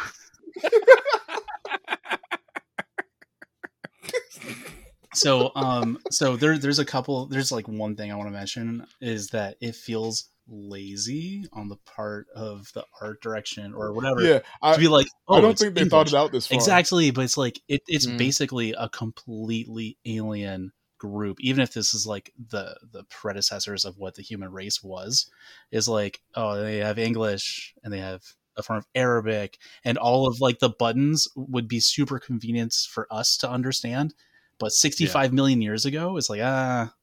So, um, so there, there's a couple. There's like one thing I want to mention is that it feels lazy on the part of the art direction or whatever. Yeah, I, to be like, oh, I don't think they English. thought it out this far. Exactly, but it's like it, it's mm. basically a completely alien group. Even if this is like the the predecessors of what the human race was, is like, oh, they have English and they have a form of Arabic, and all of like the buttons would be super convenient for us to understand. But sixty-five yeah. million years ago, it's like, ah,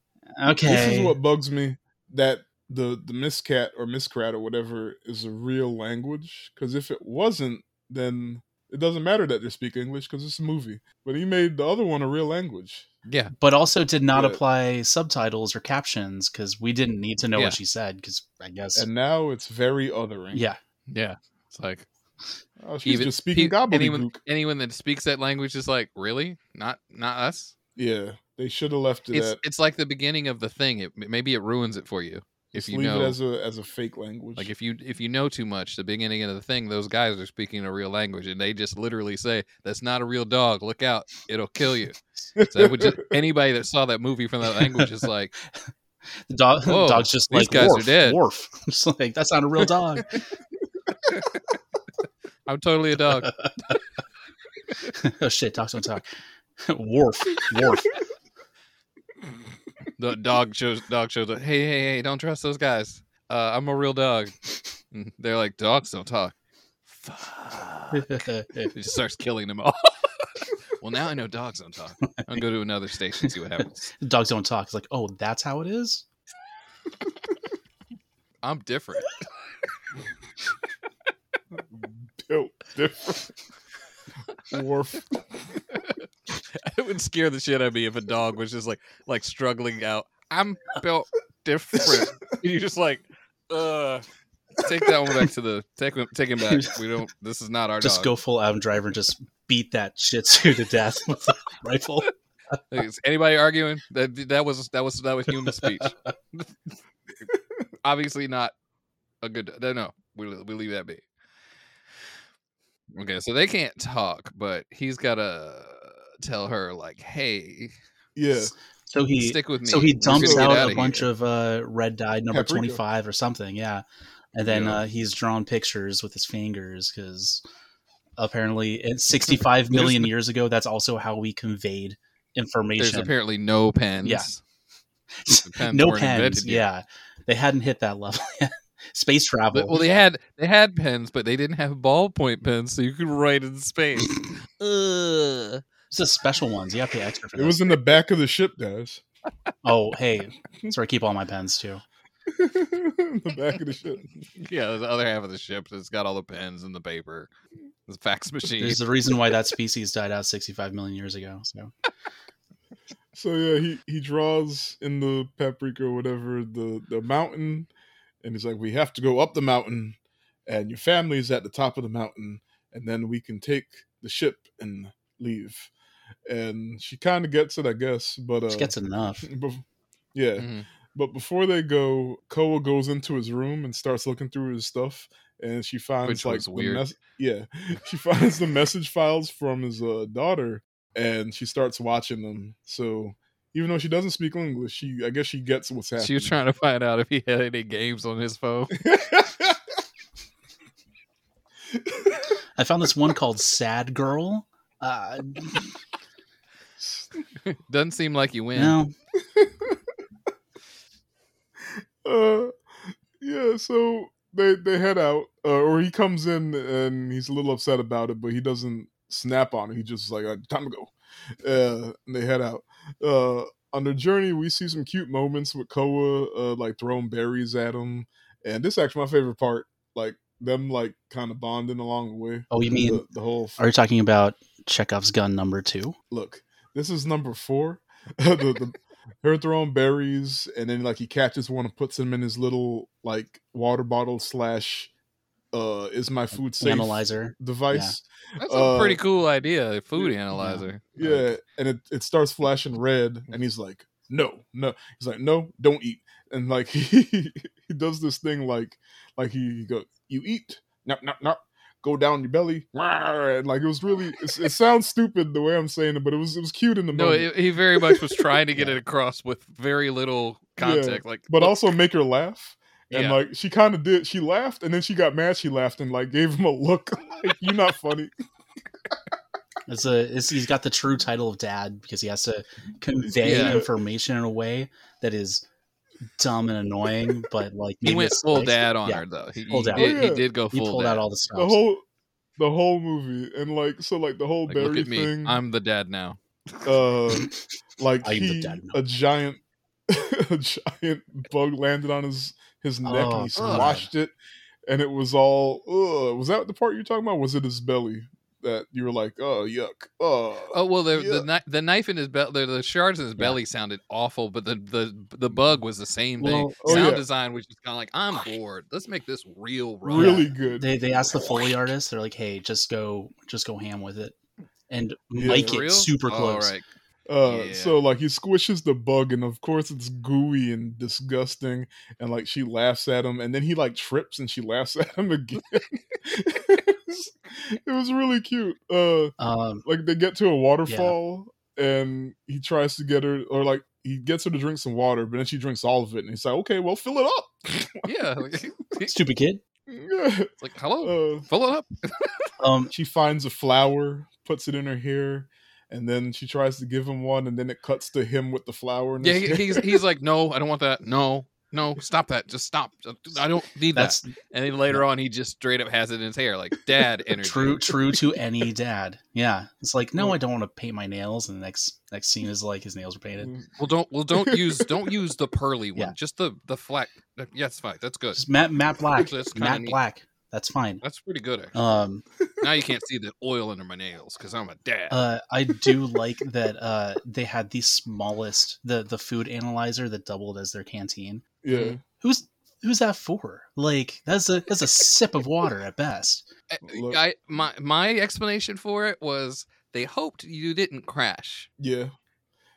okay. This is what bugs me, that the, the Muscat or Muscat or whatever is a real language. Because if it wasn't, then it doesn't matter that they speak English because it's a movie. But he made the other one a real language. Yeah. But also did not yeah. apply subtitles or captions because we didn't need to know yeah. what she said because I guess. And now it's very othering. Yeah. Yeah. It's like. Oh, she's Even, just speaking pe- gobbledygook. Anyone, anyone that speaks that language is like, really? Not not us? Yeah, they should have left it. It's, at... it's like the beginning of The Thing. It maybe it ruins it for you if just you leave know it as a as a fake language. Like if you if you know too much, the beginning of The Thing, those guys are speaking a real language, and they just literally say, "That's not a real dog. Look out, it'll kill you." So it would just, anybody that saw that movie from that language is like, the dog. Whoa, the dog's just these like guys Worf, are dead. Worf. It's like that's not a real dog. I'm totally a dog. Oh shit, dogs don't talk. Worf, Worf. The dog shows dog shows up. Hey, hey, hey, don't trust those guys. Uh, I'm a real dog. And they're like, dogs don't talk. Fuck. It just starts killing them all. Well, now I know dogs don't talk. I'm going to go to another station and see what happens. Dogs don't talk. It's like, oh, that's how it is? I'm different. Oh, different. Worf. It would scare the shit out of me if a dog was just like like struggling out. I'm built different. And you're just like, uh take that one back to the take him take him back. We don't this is not our just dog. Just go full Adam Driver and just beat that Shih Tzu to death with a rifle. Is anybody arguing? That that was that was that was human speech. Obviously not a good no no. We we leave that be. Okay, so they can't talk, but he's got to tell her, like, hey, yeah. So he stick with me. So he dumps out, out a bunch here. of uh, red dye number Paprika. twenty-five or something, yeah. And then yeah. Uh, he's drawn pictures with his fingers because apparently it's sixty-five million years ago, that's also how we conveyed information. There's apparently no pens. Yeah. Pen no pens, yeah. They hadn't hit that level yet. Space travel. Well, they had they had pens, but they didn't have ballpoint pens, so you could write in space. uh, it's the special ones. You have to pay extra for that. It was in the back of the ship, guys. Oh, hey, that's where I keep all my pens too. In the back of the ship. Yeah, the other half of the ship that's got all the pens and the paper. The fax machine. There's a reason why that species died out sixty-five million years ago. So, so yeah, he, he draws in the paprika or whatever, the, the mountain. And he's like, we have to go up the mountain. And your family is at the top of the mountain. And then we can take the ship and leave. And she kind of gets it, I guess. But uh, she gets enough. Be- yeah. Mm-hmm. But before they go, Koa goes into his room and starts looking through his stuff. And she finds, Which like, weird. Mes- yeah, she finds the message files from his uh, daughter, and she starts watching them. So even though she doesn't speak English, she, I guess, she gets what's happening. She was trying to find out if he had any games on his phone. I found this one called "Sad Girl." Uh, Doesn't seem like you win. No. uh, yeah. So. They they head out, uh, or he comes in and he's a little upset about it, but he doesn't snap on it. He just is like, time to go. Uh, and they head out. Uh, on their journey, we see some cute moments with Koa, uh, like throwing berries at him. And this is actually my favorite part, like them like kind of bonding along the way. Oh, you mean the, the whole? F- are you talking about Chekhov's gun number two? Look, this is number four. the, the, Her throwing berries, and then like he catches one and puts them in his little like water bottle slash uh is my food safe analyzer device. Yeah. That's uh, a pretty cool idea, a food yeah, analyzer. Yeah, like. And it, it starts flashing red, and he's like, "No, no." He's like, "No, don't eat." And like he he does this thing like like he, he goes, "You eat, no, no, no. Go down your belly." And like it was really, it, it sounds stupid the way I'm saying it, but it was it was cute in the moment. No, it, he very much was trying to get it across with very little context, yeah, like, but look. Also make her laugh. And yeah. Like she kind of did. She laughed, and then she got mad. She laughed and like gave him a look, like, "You're not funny." It's a it's, he's got the true title of dad because he has to convey yeah. information in a way that is dumb and annoying, but like he went full like, dad on yeah. her though. He, he, dad. Did, oh, yeah. he did go full. He pulled dad. Out all the stops. The whole, the whole movie, and like so, like the whole like, berry look at me. Thing. I'm the dad now. Uh, like he, dad now. a giant, a giant bug landed on his his neck. Oh, and he squashed it, and it was all. Ugh. Was that the part you're talking about? Was it his belly? That you were like, oh yuck, oh, oh well, the yuck. the the knife in his belly, the, the shards in his belly yeah. sounded awful, but the, the the bug was the same thing. Well, oh, Sound yeah. design was just kind of like, I'm bored. Let's make this real, rough. really good. They they asked the Foley artist. They're like, hey, just go, just go ham with it, and yeah. make it super close. Oh, right. Uh, yeah. So like he squishes the bug, and of course it's gooey and disgusting. And like she laughs at him, and then he like trips, and she laughs at him again. It was really cute. Uh, um, like they get to a waterfall, yeah. and he tries to get her, or like he gets her to drink some water, but then she drinks all of it, and he's like, "Okay, well, fill it up." Yeah, like, stupid kid. Yeah. It's like, hello, uh, fill it up. um, she finds a flower, puts it in her hair, and then she tries to give him one, and then it cuts to him with the flower. In yeah, his he's hair. He's like, "No, I don't want that. No. No, stop that. Just stop. I don't need That's, that. And then later on, he just straight up has it in his hair, like dad energy. True, true to any dad. Yeah. It's like, no, I don't want to paint my nails. And the next next scene is like his nails are painted. Well, don't well don't use don't use the pearly one. Yeah. Just the, the flat. Yeah, it's fine. That's good. Just matte, matte black. That's matte neat. Black. That's fine. That's pretty good, actually. Um, now you can't see the oil under my nails because I'm a dad. Uh, I do like that uh, they had the smallest, the the food analyzer that doubled as their canteen. Yeah. Who's who's that for? Like that's a that's a sip of water at best. I, I my my explanation for it was they hoped you didn't crash. Yeah.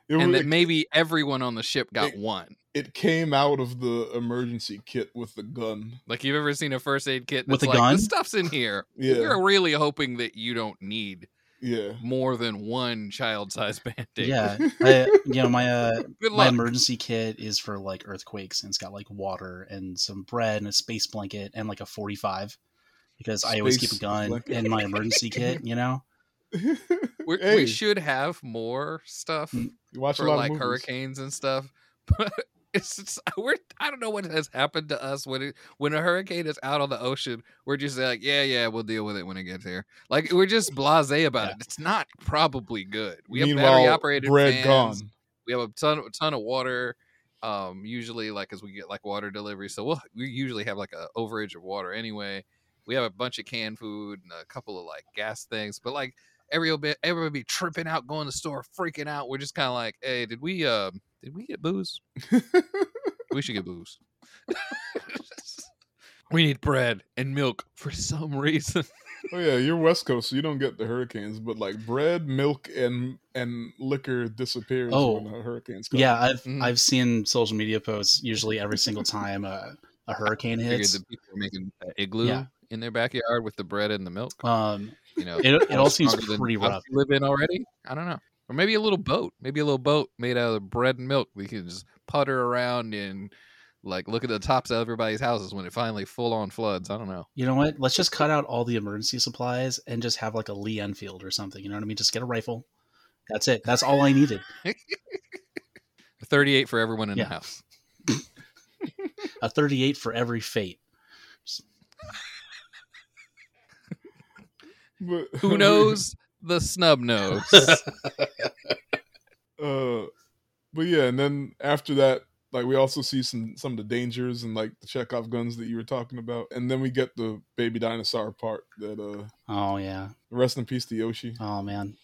It and was, that maybe everyone on the ship got it, one. It came out of the emergency kit with the gun. Like you've ever seen a first aid kit that's with a like, gun? This stuff's in here. Yeah. You're really hoping that you don't need yeah. more than one child-sized Band-Aid. Yeah. I, you know, my uh, my emergency kit is for like earthquakes, and it's got like water and some bread and a space blanket and like a forty-five because space I always keep a gun blanket. In my emergency kit, you know? We're, hey. We should have more stuff watch for like hurricanes and stuff, but it's, it's we're I don't know what has happened to us when it, when a hurricane is out on the ocean. We're just like, yeah, yeah, we'll deal with it when it gets here. Like we're just blasé about yeah. it. It's not probably good. We have battery operated fans. Gone. We have a ton a ton of water. Um, usually, like as we get like water delivery, so we'll, we usually have like an overage of water anyway. we have a bunch of canned food and a couple of like gas things, but like everybody, everybody be tripping out, going to the store, freaking out. We're just kind of like, hey, did we, uh, did we get booze? We should get booze. We need bread and milk for some reason. Oh yeah, you're West Coast, so you don't get the hurricanes, but like bread, milk, and and liquor disappears oh, when the hurricanes come. Yeah, I've mm. I've seen social media posts usually every single time a, a hurricane hits. The people are making an igloo yeah. in their backyard with the bread and the milk. Um, you know, it, it all seems pretty rough. You live in already? I don't know, or maybe a little boat, maybe a little boat made out of bread and milk. We can just putter around and. Like, look at the tops of everybody's houses when it finally full-on floods. I don't know. You know what? Let's just cut out all the emergency supplies and just have, like, a Lee Enfield or something. You know what I mean? Just get a rifle. That's it. That's all I needed. A thirty-eight for everyone in yeah. the house. A thirty-eight for every fate. But, who knows? The snub knows. uh, but, yeah, and then after that, like we also see some, some of the dangers and like the Chekhov guns that you were talking about. And then we get the baby dinosaur part that, uh, oh yeah. Rest in peace to Yoshi. Oh man.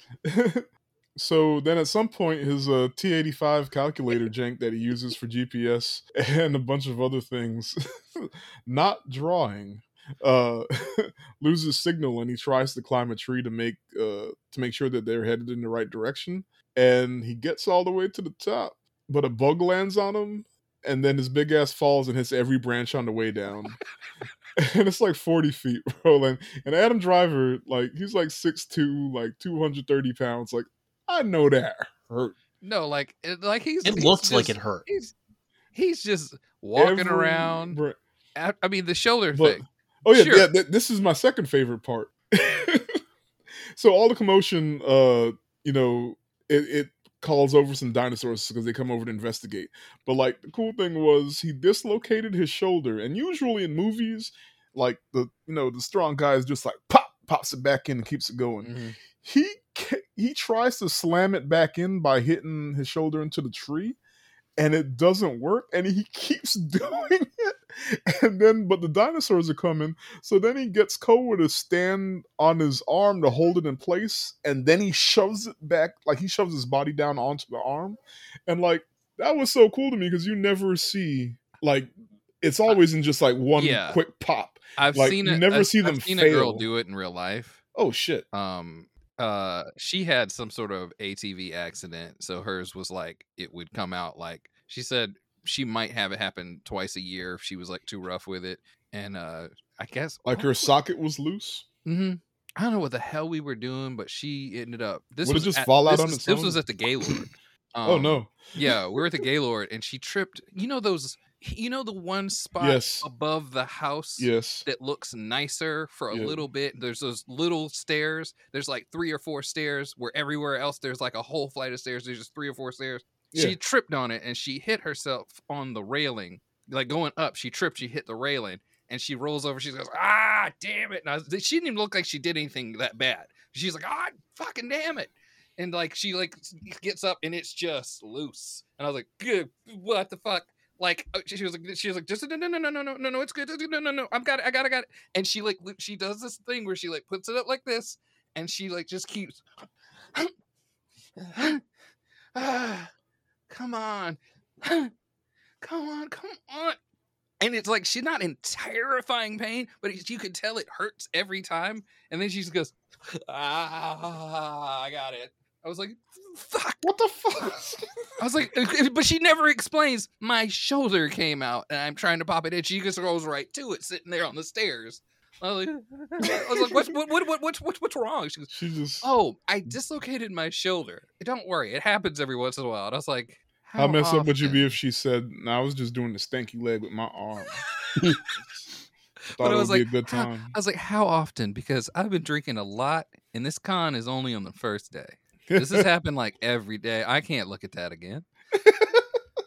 So then at some point his uh, T eighty-five calculator jank that he uses for G P S and a bunch of other things, not drawing, uh, loses signal and he tries to climb a tree to make, uh, to make sure that they're headed in the right direction. And he gets all the way to the top. But a bug lands on him, and then his big ass falls and hits every branch on the way down. And it's like forty feet, bro. And, and Adam Driver, like, he's like six foot two, like two hundred thirty pounds. Like, I know that hurt. No, like, it, like he's. It he's looks just, like it hurt. He's, he's just walking every around. Br- at, I mean, the shoulder but, thing. Oh, yeah. Sure. yeah th- this is my second favorite part. So, all the commotion, uh, you know, it. it calls over some dinosaurs because they come over to investigate. But like the cool thing was he dislocated his shoulder, and usually in movies, like the you know the strong guy is just like pop pops it back in and keeps it going. Mm-hmm. He he tries to slam it back in by hitting his shoulder into the tree, and it doesn't work, and he keeps doing it. And then, but the dinosaurs are coming, so then he gets Koa to stand on his arm to hold it in place, and then he shoves it back, like he shoves his body down onto the arm, and like that was so cool to me because you never see like it's always in just like one yeah. quick pop. I've like, seen you never a, see I've them seen fail. A girl do it in real life. Oh shit! Um, uh, she had some sort of A T V accident, so hers was like it would come out like she said. She might have it happen twice a year if she was like too rough with it. And uh, I guess like her socket was loose. Mm-hmm. I don't know what the hell we were doing, but she ended up. This Would was it just at, fall out on its own? This was at the Gaylord. Um, oh no! Yeah, we were at the Gaylord, and she tripped. You know those? You know the one spot yes. above the house yes. that looks nicer for a yeah. little bit. There's those little stairs. There's like three or four stairs. Where everywhere else there's like a whole flight of stairs. There's just three or four stairs. She yeah. tripped on it, and she hit herself on the railing. Like, going up, she tripped, she hit the railing, and she rolls over, she goes, ah, damn it. And I was, she didn't even look like she did anything that bad. She's like, ah, fucking damn it. And, like, she, like, gets up, and it's just loose. And I was like, good, what the fuck? Like, she was like, she was like, just no, no, no, no, no, no, no, no, it's good. No, no, no, no, I've got it, I got it, I got it. And she, like, she does this thing where she, like, puts it up like this, and she, like, just keeps, ah. Come on, come on, come on. And it's like, she's not in terrifying pain, but it, you can tell it hurts every time. And then she just goes, ah, I got it. I was like, fuck. What the fuck? I was like, but she never explains. My shoulder came out and I'm trying to pop it in. She just goes right to it, sitting there on the stairs. I was like, I was like what's, what, what, what, what's, what's, what's wrong? She goes, she just, oh, I dislocated my shoulder. Don't worry. It happens every once in a while. And I was like, how, how messed up would you be if she said, no, I was just doing the stanky leg with my arm? But I was like, how, I was like, how often? Because I've been drinking a lot, and this con is only on the first day. This has happened like every day. I can't look at that again.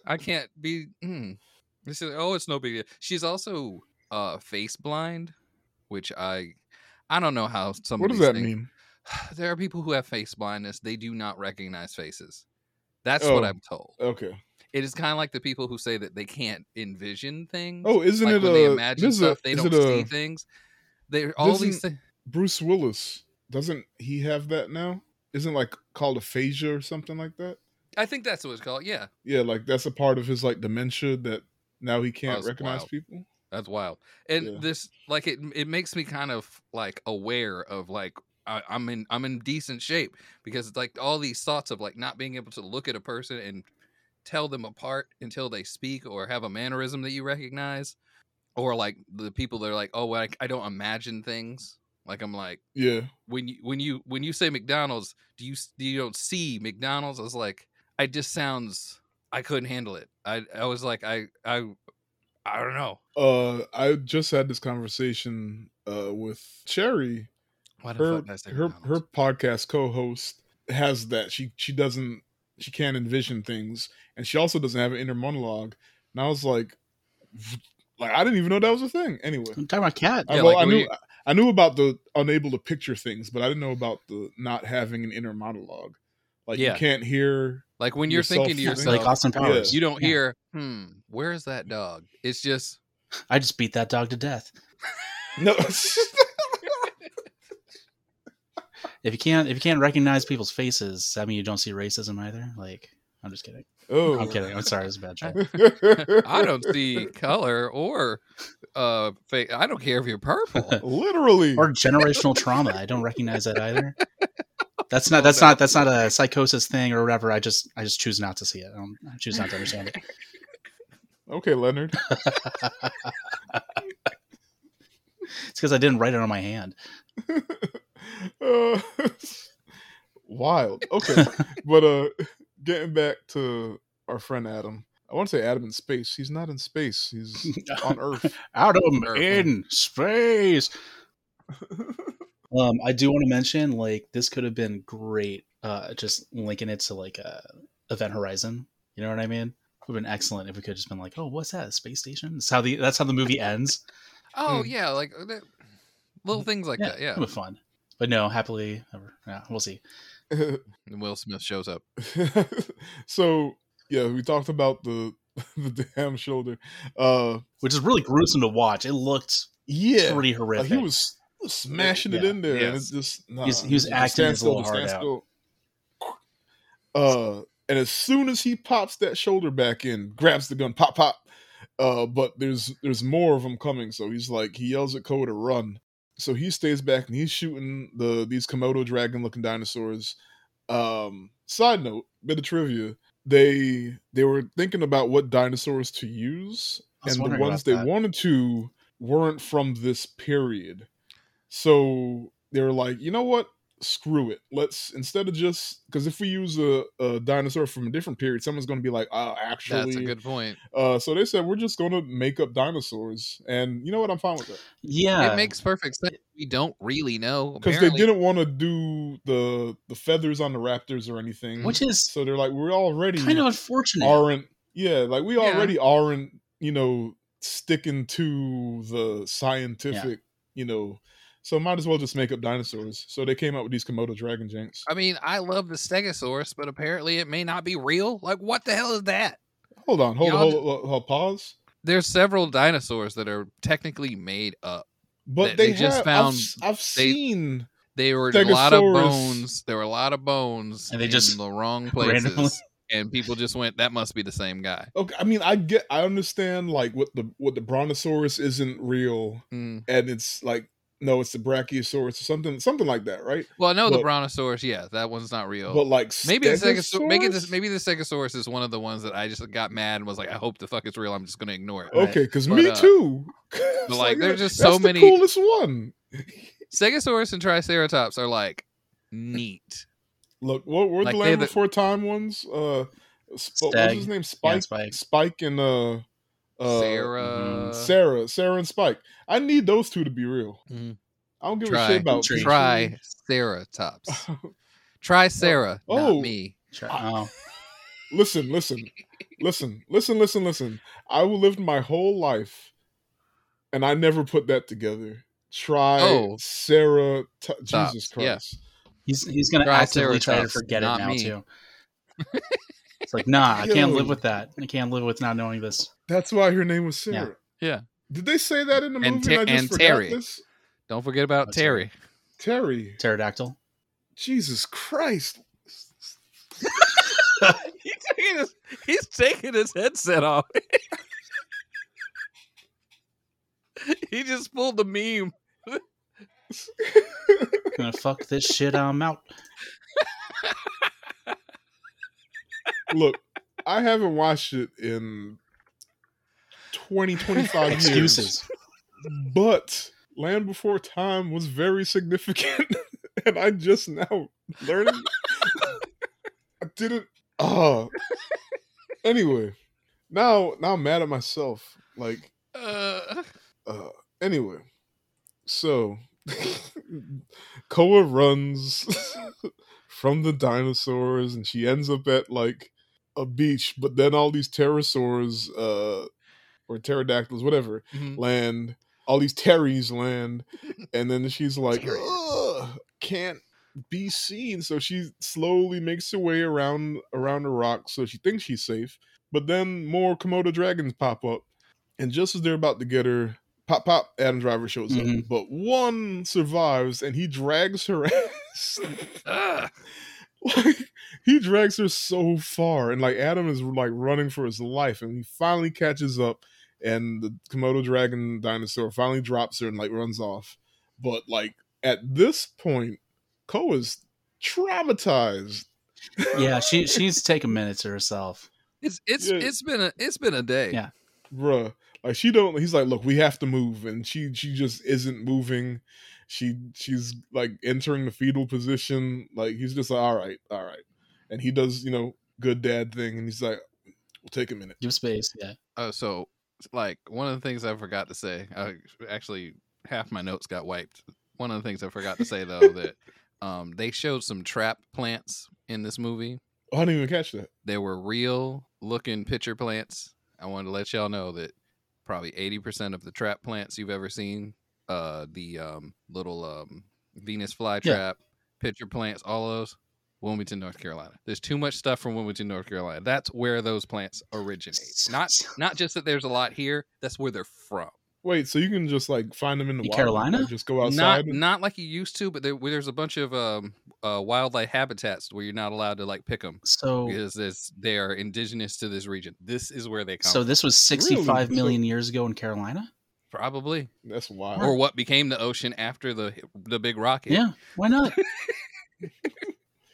I can't be. Mm. This is, oh, it's no big deal. She's also uh, face blind, which I, I don't know how some. What does that think. mean? There are people who have face blindness. They do not recognize faces. That's oh, what I'm told. Okay. It is kind of like the people who say that they can't envision things. Oh, isn't like it when a, they imagine stuff, a, they don't a, see things. They all doesn't these things. Bruce Willis, doesn't he have that now? Isn't like called aphasia or something like that? I think that's what it's called. Yeah. Yeah, like that's a part of his like dementia that now he can't oh, recognize wild. people. That's wild. And yeah. this like it it makes me kind of like aware of like I, I'm in I'm in decent shape, because it's like all these thoughts of like not being able to look at a person and tell them apart until they speak or have a mannerism that you recognize, or like the people that are like, oh, like I don't imagine things. Like I'm like, yeah. When you when you when you say McDonald's, do you you don't see McDonald's? I was like, I just sounds. I couldn't handle it. I I was like, I I I don't know. Uh, I just had this conversation uh with Cherry. Why the her fuck I say her McDonald's? Her podcast co-host has that. She she doesn't she can't envision things, and she also doesn't have an inner monologue. And I was like, like I didn't even know that was a thing. Anyway, I'm talking about Cat. I, yeah, well, like, I knew. You- I knew about the unable to picture things, but I didn't know about the not having an inner monologue. Like yeah. you can't hear. Like when you're thinking to yourself, like Austin Powers, yeah. you don't yeah. hear, hmm, where is that dog? It's just, I just beat that dog to death. No. If you can't, if you can't recognize people's faces, I mean, you don't see racism either. Like, I'm just kidding. Oh, I'm kidding. I'm sorry. It was a bad joke. I don't see color or uh, face. I don't care if you're purple, literally, or generational trauma. I don't recognize that either. That's not. That's not. That's not a psychosis thing or whatever. I just. I just choose not to see it. I, don't, I choose not to understand it. Okay, Leonard. It's because I didn't write it on my hand. uh, wild. Okay, but uh. Getting back to our friend Adam. I want to say Adam in space. He's not in space. He's on Earth. Adam in space. um, I do want to mention, like, this could have been great. Uh, just linking it to like uh, Event Horizon. You know what I mean? It would have been excellent if we could have just been like, oh, what's that? A space station? That's how the that's how the movie ends. Oh mm. yeah, like little things like yeah, that. Yeah, it would be fun. But no, happily ever. Yeah, we'll see. And Will Smith shows up. So yeah, we talked about the the damn shoulder, uh, which is really gruesome to watch. It looked yeah pretty horrific. Like he was smashing yeah. it in there, yes. and it's just nah, He's, he was acting his little heart out. Uh, and as soon as he pops that shoulder back in, grabs the gun, pop pop. Uh, but there's there's more of them coming, so he's like he yells at Ko to run. So he stays back and he's shooting the these Komodo dragon looking dinosaurs. Um, side note, bit of trivia: they they were thinking about what dinosaurs to use, and the ones they that. wanted to weren't from this period. So they were like, you know what? Screw it. Let's instead of just because if we use a, a dinosaur from a different period, someone's going to be like, oh, actually, that's a good point. Uh, so they said we're just going to make up dinosaurs, and you know what? I'm fine with that. Yeah, it makes perfect sense. We don't really know because they didn't want to do the the feathers on the raptors or anything, which is so they're like we're already kind of unfortunate. Aren't yeah, like we already yeah. aren't you know sticking to the scientific yeah. you know. So might as well just make up dinosaurs. So they came up with these Komodo dragon janks. I mean, I love the Stegosaurus, but apparently it may not be real. Like, what the hell is that? Hold on. Hold on. Hold, hold, hold, pause. There's several dinosaurs that are technically made up. But they, they just have, found... I've, I've they, seen... They were a lot of bones. There were a lot of bones and they in just the wrong places. Randomly. And people just went, that must be the same guy. Okay, I mean, I get... I understand, like, what the, what the Brontosaurus isn't real. Mm. And it's, like... No, it's the Brachiosaurus or something, something like that, right? Well, I know but, the Brontosaurus. Yeah, that one's not real. But like, maybe the Stegosaurus, maybe this, maybe the Stegosaurus is one of the ones that I just got mad and was like, I hope the fuck it's real. I'm just gonna ignore it. Okay, because right? me uh, too. But like, like, there's just that's so the many. Coolest one. Stegosaurus and Triceratops are like neat. Look, what were like the Land Before the... Time ones? Uh, Sp- what was his name? Spike, yeah, Spike, Spike and uh. Uh, Sarah, Sarah, Sarah, and Spike. I need those two to be real. Mm. I don't give try, a shit about try Sarah Tops. Try Sarah, oh, not me. Try. I, listen, listen, listen, listen, listen, listen. I will live my whole life, and I never put that together. Try oh. Sarah. T- Jesus Christ, yeah. he's he's gonna try actively Sarah try Tops, to forget it now me. Too. It's like, nah, I can't Yo. live with that. I can't live with not knowing this. That's why her name was Sarah. Yeah. yeah. Did they say that in the movie? And, ter- and I just and forgot Terry. This? Don't forget about oh, Terry. Terry. Pterodactyl. Jesus Christ. He's taking his, he's taking his headset off. He just pulled the meme. Gonna fuck this shit, I'm out. Look, I haven't watched it in twenty, twenty-five Excuses. years. But Land Before Time was very significant. And I just now learned it. I didn't. Oh. Anyway, now, now I'm mad at myself. Like, uh. Uh, anyway, so Koa runs from the dinosaurs and she ends up at like a beach, but then all these pterosaurs, uh, or pterodactyls, whatever, mm-hmm. land, all these terries land, and then she's like, can't be seen. So she slowly makes her way around, around the rock. So she thinks she's safe, but then more Komodo dragons pop up. And just as they're about to get her, pop, pop, Adam Driver shows mm-hmm. up. But one survives, and he drags her ass. ah. Like, he drags her so far. And, like, Adam is, like, running for his life. And he finally catches up, and the Komodo dragon dinosaur finally drops her and, like, runs off. But, like, at this point, Ko is traumatized. Yeah, she she needs to take a minute to herself. It's it's yeah. it's been a it's been a day. Yeah. Bruh. Like she don't he's like, look, we have to move, and she she just isn't moving. She she's like entering the fetal position. Like he's just like, all right, all right. And he does, you know, good dad thing, and he's like, we'll take a minute. Give space, yeah. Oh, uh, so like one of the things I forgot to say, I actually half my notes got wiped. One of the things I forgot to say though, that um they showed some trap plants in this movie. Oh, I didn't even catch that. They were real looking pitcher plants. I wanted to let y'all know that probably eighty percent of the trap plants you've ever seen, uh, the um, little um, Venus flytrap, yeah. pitcher plants, all those, Wilmington, North Carolina. There's too much stuff from Wilmington, North Carolina. That's where those plants originate. Not not just that there's a lot here. That's where they're from. Wait, so you can just like find them in the in wild Carolina? Just go outside? Not, and... not like you used to, but there, there's a bunch of um, uh, wildlife habitats where you're not allowed to like pick them. So because they are indigenous to this region. This is where they come so from. So this was sixty-five really? million years ago in Carolina? Probably. That's wild. Or what became the ocean after the the big rocket. Yeah, why not?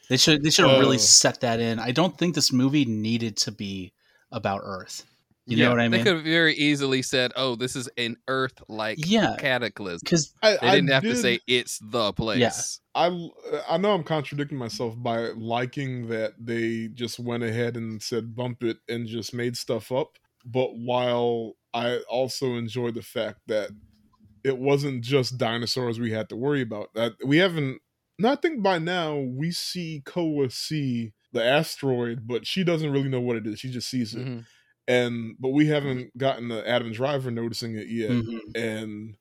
They should they should have oh. really set that in. I don't think this movie needed to be about Earth. You yeah, know what I mean? They could have very easily said, oh, this is an Earth-like yeah, cataclysm. Because They I, didn't I have did, to say it's the place. Yeah. I, I know I'm contradicting myself by liking that they just went ahead and said bump it and just made stuff up. But while I also enjoyed the fact that it wasn't just dinosaurs we had to worry about. We haven't... Now, I think by now we see Koa see the asteroid, but she doesn't really know what it is. She just sees it. Mm-hmm. And but we haven't gotten the Adam Driver noticing it yet, mm-hmm. and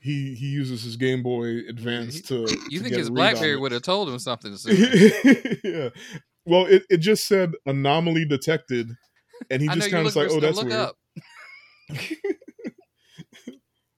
he he uses his Game Boy Advance to. You to think his BlackBerry would have told him something? Yeah. Well, it, it just said anomaly detected, and he just kind of like, oh, that's look weird. Up.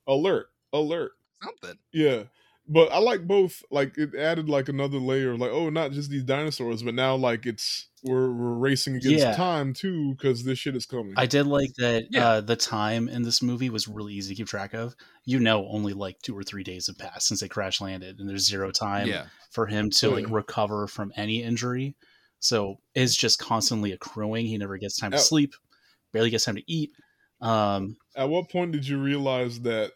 alert! Alert! Something. Yeah, but I like both. Like it added like another layer of like, oh, not just these dinosaurs, but now like it's. We're, we're racing against yeah. time too because this shit is coming. I did like that yeah. uh, the time in this movie was really easy to keep track of. You know, only like two or three days have passed since they crash landed, and there's zero time yeah. for him to yeah. like recover from any injury. So it's just constantly accruing. He never gets time to at, sleep, barely gets time to eat. Um, at what point did you realize that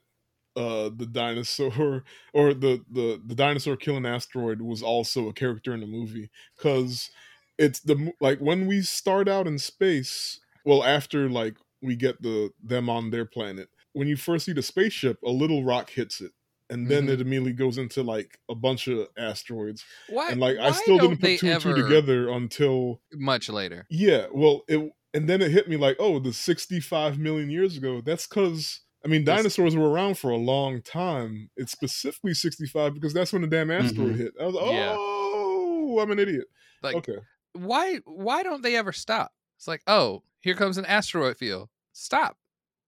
uh, the dinosaur or the, the, the dinosaur killing asteroid was also a character in the movie? Because it's the like when we start out in space, well, after like we get the them on their planet, when you first see the spaceship, a little rock hits it, and then mm-hmm. it immediately goes into like a bunch of asteroids. Why? And like I still didn't put two and two together until much later. Yeah, well, it and then it hit me like, oh, the sixty-five million years ago. That's because I mean dinosaurs were around for a long time. It's specifically sixty-five because that's when the damn asteroid mm-hmm. hit. I was like, oh, yeah. I'm an idiot. Like, okay. Why why don't they ever stop? It's like, oh, here comes an asteroid field. Stop.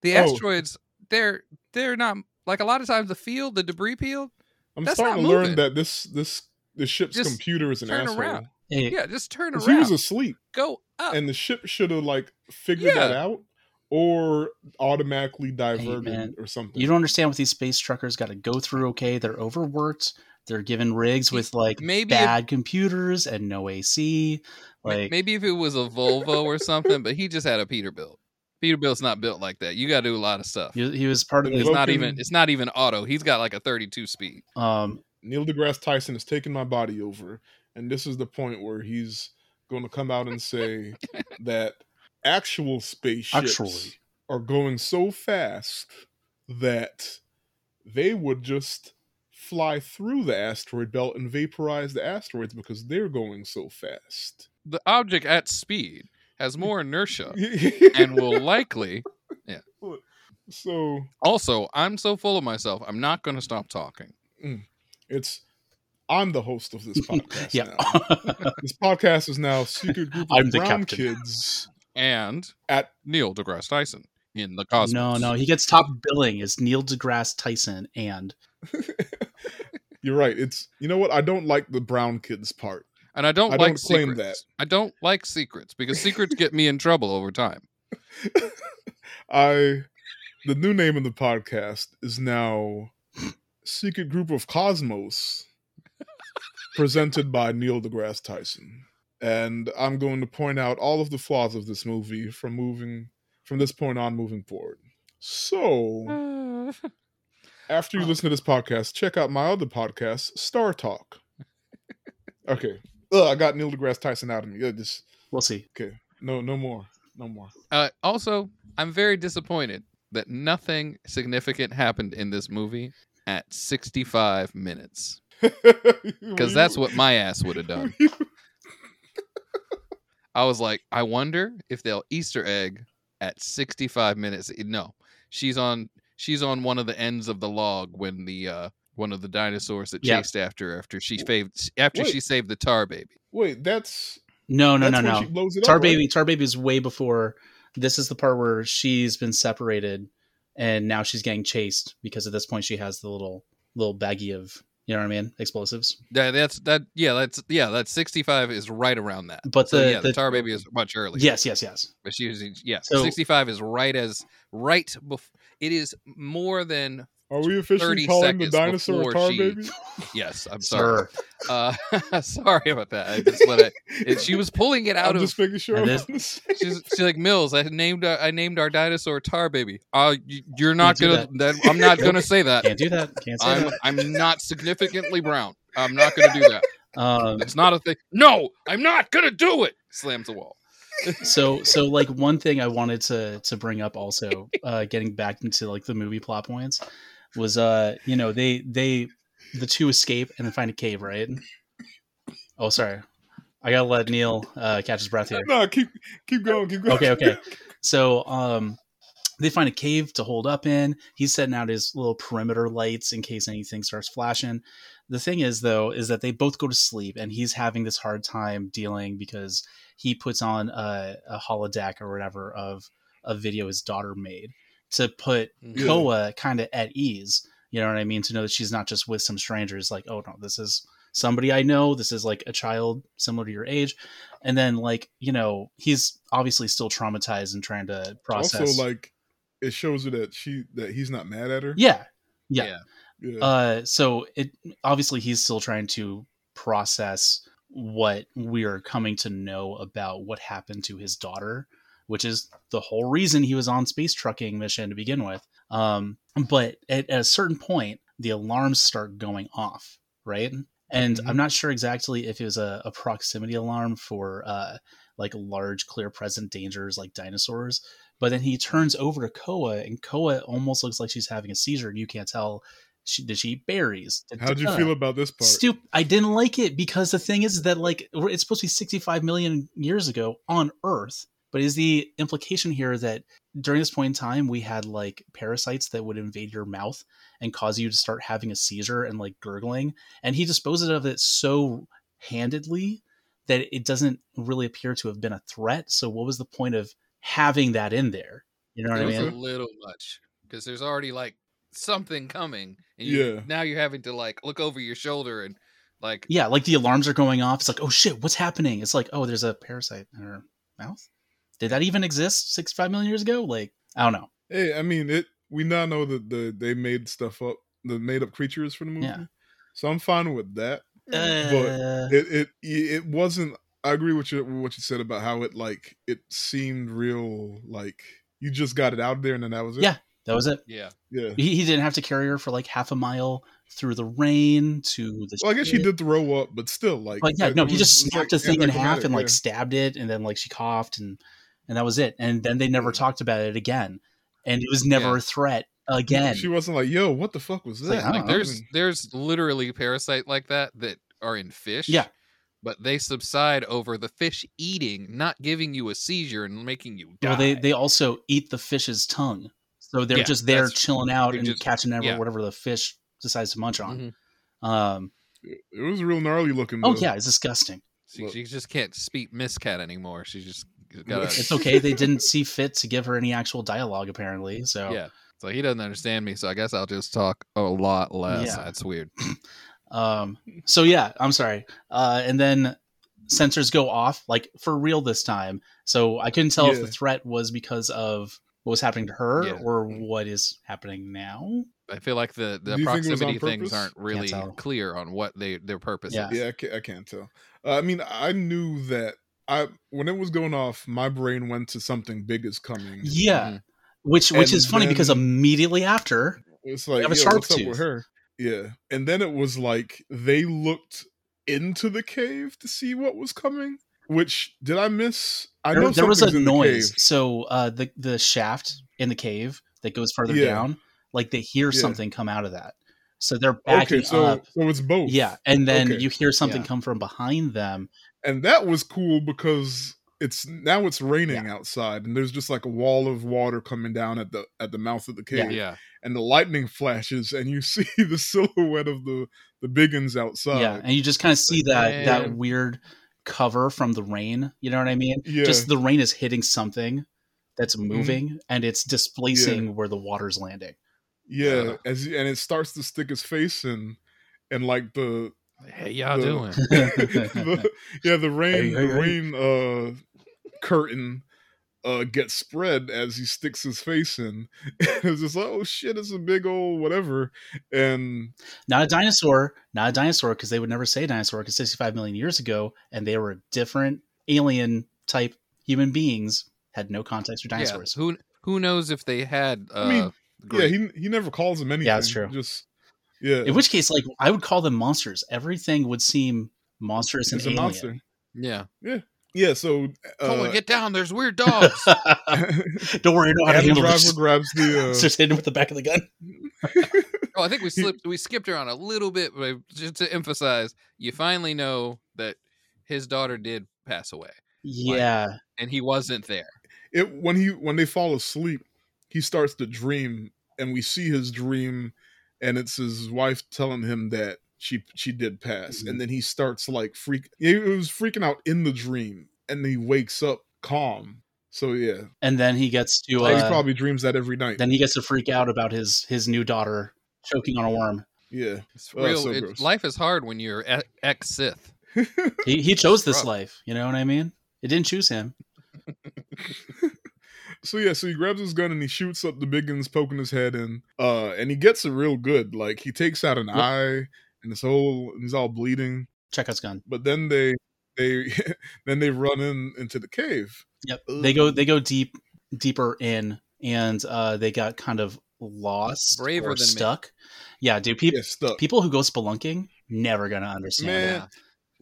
The asteroids, oh. they're they're not Like a lot of times the field, the debris field. I'm that's starting not to moving. learn that this this the ship's just computer is an turn asshole. Around. Yeah. yeah, just turn around. He was asleep. Go up. And the ship should have like figured yeah. that out or automatically diverted hey, or something. You don't understand what these space truckers got to go through, okay? They're overworked. They're given rigs with like maybe bad if, computers and no A C. Like maybe if it was a Volvo or something, but he just had a Peterbilt. Peterbilt's not built like that. You got to do a lot of stuff. He, he was part of the. It's not even. It's not even auto. He's got like a thirty-two speed. Um, Neil deGrasse Tyson has taken my body over, and this is the point where he's going to come out and say that actual spaceships Actually. are going so fast that they would just fly through the asteroid belt and vaporize the asteroids because they're going so fast. The object at speed has more inertia and will likely yeah. So also, I'm so full of myself, I'm not going to stop talking. It's I'm the host of this podcast yeah. now. This podcast is now Secret Group of I'm Brown Kids and at Neil deGrasse Tyson in the Cosmos. No, no, he gets top billing as Neil deGrasse Tyson and You're right. It's you know what? I don't like the Brown Kids part. And I don't I like don't secrets. That. I don't like secrets because secrets get me in trouble over time. I, the new name of the podcast is now Secret Group of Cosmos, presented by Neil deGrasse Tyson. And I'm going to point out all of the flaws of this movie from moving from this point on moving forward. So, after you listen to this podcast, check out my other podcast, Star Talk. Okay. Ugh, I got Neil deGrasse Tyson out of me. Yeah, just we'll see. Okay, no, no more, no more. Uh, also, I'm very disappointed that nothing significant happened in this movie at sixty-five minutes, because that's what my ass would have done. I was like, I wonder if they'll Easter egg at sixty-five minutes. No, she's on. She's on one of the ends of the log when the. Uh, One of the dinosaurs that yeah. chased after after she saved after Wait. she saved the tar baby. Wait, that's no, no, that's no, no. Tar up, baby, right? Tar baby is way before. This is the part where she's been separated, and now she's getting chased because at this point she has the little little baggie of you know what I mean, explosives. That that's that yeah that's yeah that sixty-five is right around that. But the, so, yeah, the, the tar baby is much earlier. Yes, yes, yes. But she was yeah so, sixty-five is right as right before it is more than. Are we officially calling the dinosaur a tar she... baby? Yes, I'm sorry. Uh, sorry about that. I just let it, it. She was pulling it out I'm of. Just making sure. This, she's, she's like Mills. I named. Uh, I named our dinosaur Tar Baby. Uh, you're not Can't gonna. That. That, I'm not gonna say that. Can't do that. Can't say I'm, that. I'm not significantly brown. I'm not gonna do that. Um, it's not a thing. No, I'm not gonna do it. Slams the wall. so, so like one thing I wanted to to bring up also, uh, getting back into like the movie plot points. Was uh you know they they the two escape and then find a cave, right? Oh, sorry, I gotta let Neil uh catch his breath here. No, keep keep going, keep going. Okay, okay. So um they find a cave to hold up in. He's setting out his little perimeter lights in case anything starts flashing. The thing is though is that they both go to sleep and he's having this hard time dealing because he puts on a, a holodeck or whatever of a video his daughter made. To put yeah. Koa kind of at ease, you know what I mean? To know that she's not just with some strangers like, oh no, this is somebody I know. This is like a child similar to your age. And then like, you know, he's obviously still traumatized and trying to process. Also like it shows her that she, that he's not mad at her. Yeah. Yeah. yeah. Uh, so it, obviously he's still trying to process what we are coming to know about what happened to his daughter, which is the whole reason he was on space trucking mission to begin with. Um, but at, at a certain point, the alarms start going off, right? And mm-hmm. I'm not sure exactly if it was a, a proximity alarm for uh, like large, clear, present dangers like dinosaurs. But then he turns over to Koa, and Koa almost looks like she's having a seizure. You can't tell. She, did she berries? How'd you uh, feel about this part? Stupid. I didn't like it because the thing is that like it's supposed to be sixty-five million years ago on Earth. But is the implication here that during this point in time, we had like parasites that would invade your mouth and cause you to start having a seizure and like gurgling? And he disposes of it so handedly that it doesn't really appear to have been a threat. So what was the point of having that in there? You know what I mean? It was a little much because there's already like something coming, and you, yeah. now you're having to like look over your shoulder and like yeah, like the alarms are going off. It's like, oh shit, what's happening? It's like, oh, there's a parasite in her mouth. Did that even exist sixty-five million years ago? Like, I don't know. Hey, I mean, it. We now know that the they made stuff up, the made up creatures for the movie. Yeah. So I'm fine with that. Uh... But it, it it wasn't. I agree with you with what you said about how it like it seemed real. Like you just got it out there, and then that was it. Yeah, that was it. Yeah, yeah. He, he didn't have to carry her for like half a mile through the rain to the. Well, I guess she did throw up, but still, like, like yeah, no, was, he just snapped a thing in half and yeah. like stabbed it, and then like she coughed and. And that was it. And then they never talked about it again. And it was never yeah. a threat again. She wasn't like, yo, what the fuck was that? Like, like, there's there's literally parasite like that that are in fish. Yeah. But they subside over the fish eating, not giving you a seizure and making you die. Well, they, they also eat the fish's tongue. So they're yeah, just there chilling out and just, catching whatever, yeah. whatever the fish decides to munch on. Mm-hmm. Um, it was real gnarly looking. Oh, though. Yeah. It's disgusting. She, she just can't speak Muscat anymore. She just... Gotta... It's okay. They didn't see fit to give her any actual dialogue, apparently. So yeah. So he doesn't understand me. So I guess I'll just talk a lot less. Yeah. That's weird. um. So yeah, I'm sorry. Uh. And then sensors go off, like for real this time. So I couldn't tell yeah. if the threat was because of what was happening to her yeah. or what is happening now. I feel like the, the proximity things aren't really clear on what they their purpose yeah. is. Yeah, I can't, I can't tell. Uh, I mean, I knew that. I when it was going off, my brain went to something big is coming. Yeah, um, which which is funny because immediately after, it's like, yeah, what's up with her? Yeah, and then it was like they looked into the cave to see what was coming. Which did I miss? I know there was a noise. So uh, the the shaft in the cave that goes further yeah. down, like they hear yeah. something come out of that. So they're backing okay, so, up. So it's both. Yeah, and then okay. you hear something yeah. come from behind them. And that was cool because it's now it's raining yeah. outside and there's just like a wall of water coming down at the at the mouth of the cave. Yeah, yeah. And the lightning flashes and you see the silhouette of the, the biggins outside. Yeah, and you just kind of see that Man. that weird cover from the rain. You know what I mean? Yeah. Just the rain is hitting something that's moving mm-hmm. and it's displacing yeah. where the water's landing. Yeah, yeah. As and it starts to stick its face in and like the Hey, y'all the, doing? the, yeah, the rain, hey, hey, the rain hey. uh, curtain uh, gets spread as he sticks his face in. It's just like, oh shit, it's a big old whatever. And not a dinosaur, not a dinosaur, because they would never say dinosaur, because sixty-five million years ago, and they were different alien type human beings, had no context for dinosaurs. Yeah, who who knows if they had? Uh, I mean, yeah, he he never calls them anything. Yeah, that's true. Just. Yeah. In which case, like I would call them monsters. Everything would seem monstrous it's and alien. Monster. Yeah, yeah, yeah. So, uh, Colin, get down. There's weird dogs. Don't worry, I know how to handle this. Grabs the uh... just hit him with the back of the gun. Oh, I think we slipped. We skipped around a little bit, but just to emphasize, you finally know that his daughter did pass away. Yeah, like, and he wasn't there. It when he when they fall asleep, he starts to dream, and we see his dream. And it's his wife telling him that she she did pass. Mm-hmm. And then he starts like freak. He was freaking out in the dream. And then he wakes up calm. So, yeah. And then he gets to. Uh, he probably dreams that every night. Then he gets to freak out about his, his new daughter choking on a worm. Yeah. It's real. Oh, so it, life is hard when you're ex Sith. he, he chose this life. You know what I mean? It didn't choose him. So yeah, so he grabs his gun and he shoots up the biggins, poking his head in, uh, and he gets it real good. Like he takes out an yep. eye and his whole, he's all bleeding. Check out his gun. But then they, they, then they run in into the cave. Yep, Ugh. they go, they go deep, deeper in, and uh, they got kind of lost Braver or than stuck. Me. Yeah, dude, people, yeah, stuck. People who go spelunking never gonna understand. Man, that.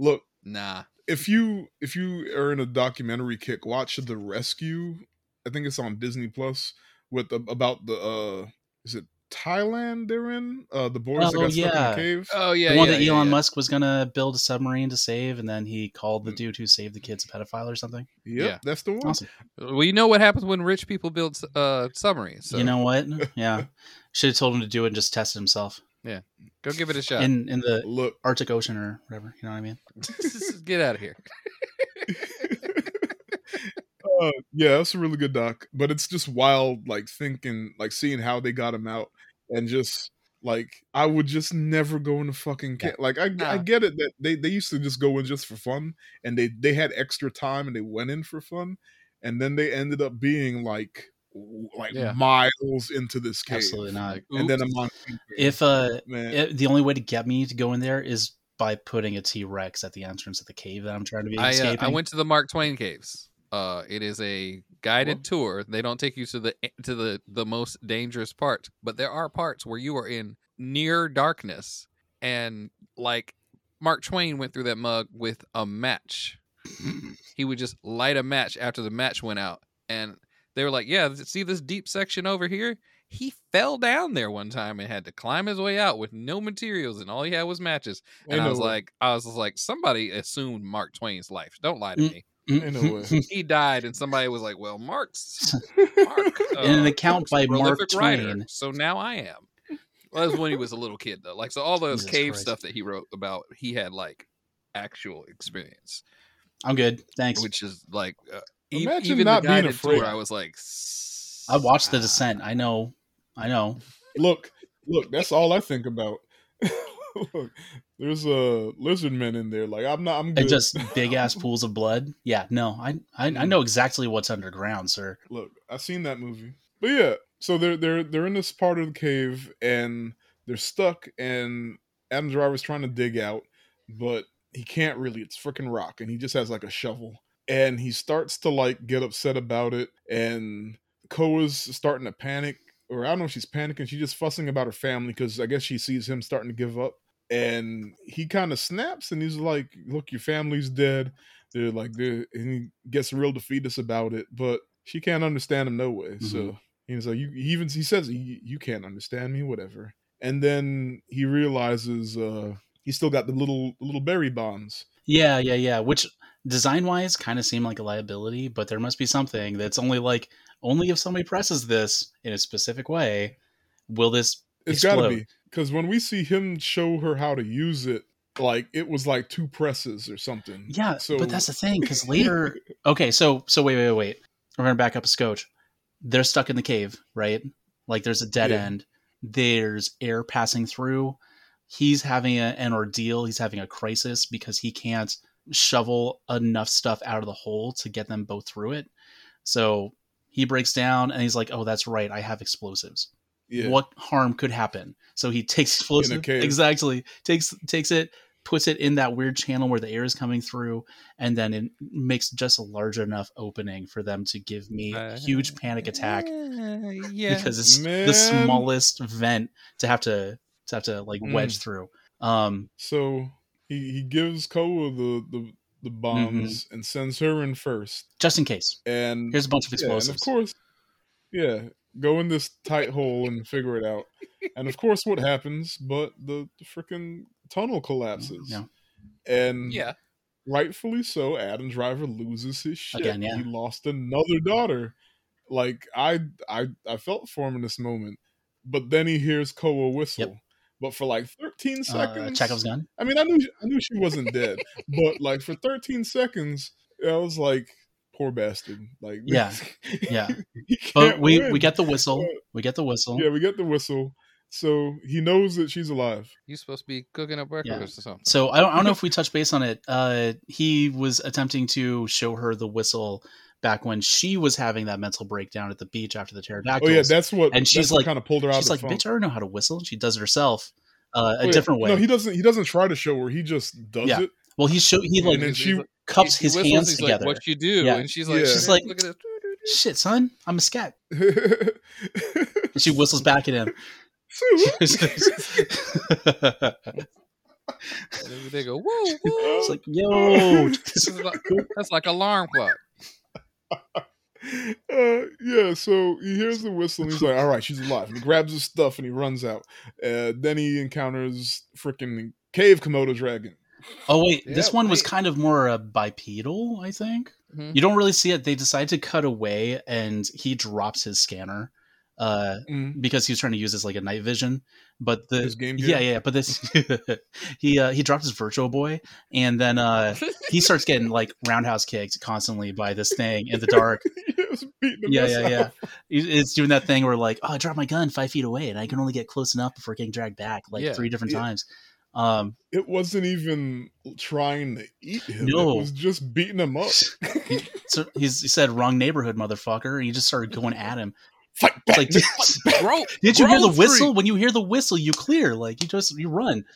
Look, nah. If you if you are in a documentary kick, watch The Rescue. I think it's on Disney Plus with the, about the, uh, is it Thailand they're in? Uh, the boys oh, that got yeah. stuck in the cave? Oh, yeah. The one yeah, that yeah, Elon yeah. Musk was going to build a submarine to save, and then he called the dude who saved the kids a pedophile or something. Yep, yeah, that's the one. Awesome. Well, you know what happens when rich people build uh, submarines. So. You know what? Yeah. Should have told him to do it and just tested himself. Yeah. Go give it a shot. In, in the Look. Arctic Ocean or whatever. You know what I mean? Get out of here. Uh, yeah, that's a really good doc, but it's just wild, like thinking, like seeing how they got him out. and just like I would just never go into fucking camp. Yeah. Like I, yeah. I get it that they, they used to just go in just for fun, and they they had extra time and they went in for fun, and then they ended up being like like yeah. miles into this cave. Absolutely not. Oops. And then I'm on if uh if the only way to get me to go in there is by putting a T-Rex at the entrance of the cave that I'm trying to be I, escaping. Uh, I went to the Mark Twain caves. Uh, it is a guided tour. They don't take you to the to the, the most dangerous parts, but there are parts where you are in near darkness, and like Mark Twain went through that mug with a match. He would just light a match after the match went out, and they were like, "Yeah, see this deep section over here? He fell down there one time and had to climb his way out with no materials, and all he had was matches." And I was like, "I was just like, somebody assumed Mark Twain's life. Don't lie to me." He died, and somebody was like, "Well, Mark's Mark, uh, in an account by Mark Twain, writer, so now I am." Well, that was when he was a little kid, though. Like, so all those Jesus cave Christ. Stuff that he wrote about, he had like actual experience. I'm good, thanks. Which is like, uh, imagine even not the being afraid. Tour, I was like, I watched The Descent. I know, I know. Look, look, that's all I think about. Look, there's a uh, lizard men in there. Like I'm not. I'm good. And just big ass pools of blood. Yeah, no, I, I I know exactly what's underground, sir. Look, I've seen that movie. But yeah, so they're they're they're in this part of the cave and they're stuck. And Adam Driver's trying to dig out, but he can't really. It's freaking rock, and he just has like a shovel. And he starts to like get upset about it. And Koa's starting to panic, or I don't know if she's panicking. She's just fussing about her family because I guess she sees him starting to give up. And he kind of snaps and he's like, "Look, your family's dead." They're like, they're, and he gets real defeatist about it, but she can't understand him no way. Mm-hmm. So he's like, you, he even he says, you, you can't understand me, whatever. And then he realizes uh, he's still got the little little berry bombs. Yeah, yeah, yeah. Which design-wise kind of seem like a liability, but there must be something that's only like, only if somebody presses this in a specific way, will this It's explode. Gotta be. Because when we see him show her how to use it, like it was like two presses or something. Yeah, so... but that's the thing. Because later, okay, so so wait, wait, wait. We're gonna back up a scotch. They're stuck in the cave, right? Like there's a dead yeah. end. There's air passing through. He's having a, an ordeal. He's having a crisis because he can't shovel enough stuff out of the hole to get them both through it. So he breaks down and he's like, "Oh, that's right. I have explosives." Yeah. What harm could happen? So he takes explosive, exactly takes takes it, puts it in that weird channel where the air is coming through, and then it makes just a large enough opening for them to give me uh, a huge panic attack. Uh, yeah, because it's Man. the smallest vent to have to to have to like wedge mm. through. Um, so he he gives Koa the the, the bombs mm-hmm. and sends her in first, just in case. And here's a bunch of explosives, yeah, and of course. Yeah. Go in this tight hole and figure it out. And of course what happens, but the, the freaking tunnel collapses. Yeah. And yeah. rightfully so, Adam Driver loses his shit. Again, yeah. He lost another daughter. Like I I I felt for him in this moment. But then he hears Koa whistle. Yep. But for like thirteen seconds, uh, Chekhov's gun. I mean, I knew I knew she wasn't dead. But like for thirteen seconds, I was like, poor bastard. Like, yeah, yeah. But we win. we get the whistle. We get the whistle. Yeah, we get the whistle. So he knows that she's alive. You're supposed to be cooking up breakfast yeah. or something. So I don't, I don't know if we touched base on it. Uh, he was attempting to show her the whistle back when she was having that mental breakdown at the beach after the pterodactyls. Oh yeah, that's what. And she's like, kind of pulled her out. She's like, funk. Bitch, I don't know how to whistle. She does it herself. Uh, a oh, yeah. different way. No, he doesn't. He doesn't try to show her. He just does yeah. it. Well, he show he like she cups he, his whistles, hands together. Like, what you do? Yeah. And she's like, yeah. she's like, look at this. Shit, son, I'm a scat. And she whistles back at him. They go, whoa, whoa! It's like, yo, that's like alarm clock. Uh, yeah, so he hears the whistle and he's like, all right, she's alive. And he grabs his stuff and he runs out. Uh, then he encounters freaking cave Komodo dragon. Oh wait, yeah, this one wait. was kind of more a bipedal, I think. Mm-hmm. You don't really see it. They decide to cut away, and he drops his scanner, uh, mm. because he was trying to use this like a night vision. But the his game yeah, yeah, but this he uh, he dropped his Virtual Boy, and then uh, he starts getting like roundhouse kicked constantly by this thing in the dark. Yeah, yeah, yeah. It's doing that thing where like, oh, I dropped my gun five feet away, and I can only get close enough before getting dragged back like yeah, three different yeah. times. Um, it wasn't even trying to eat him. No. It was just beating him up. he, so he's, he said, "Wrong neighborhood, motherfucker," and he just started going at him. Fight back, like, fight bro, did you hear the whistle? When you hear the whistle, you clear. Like you just you run.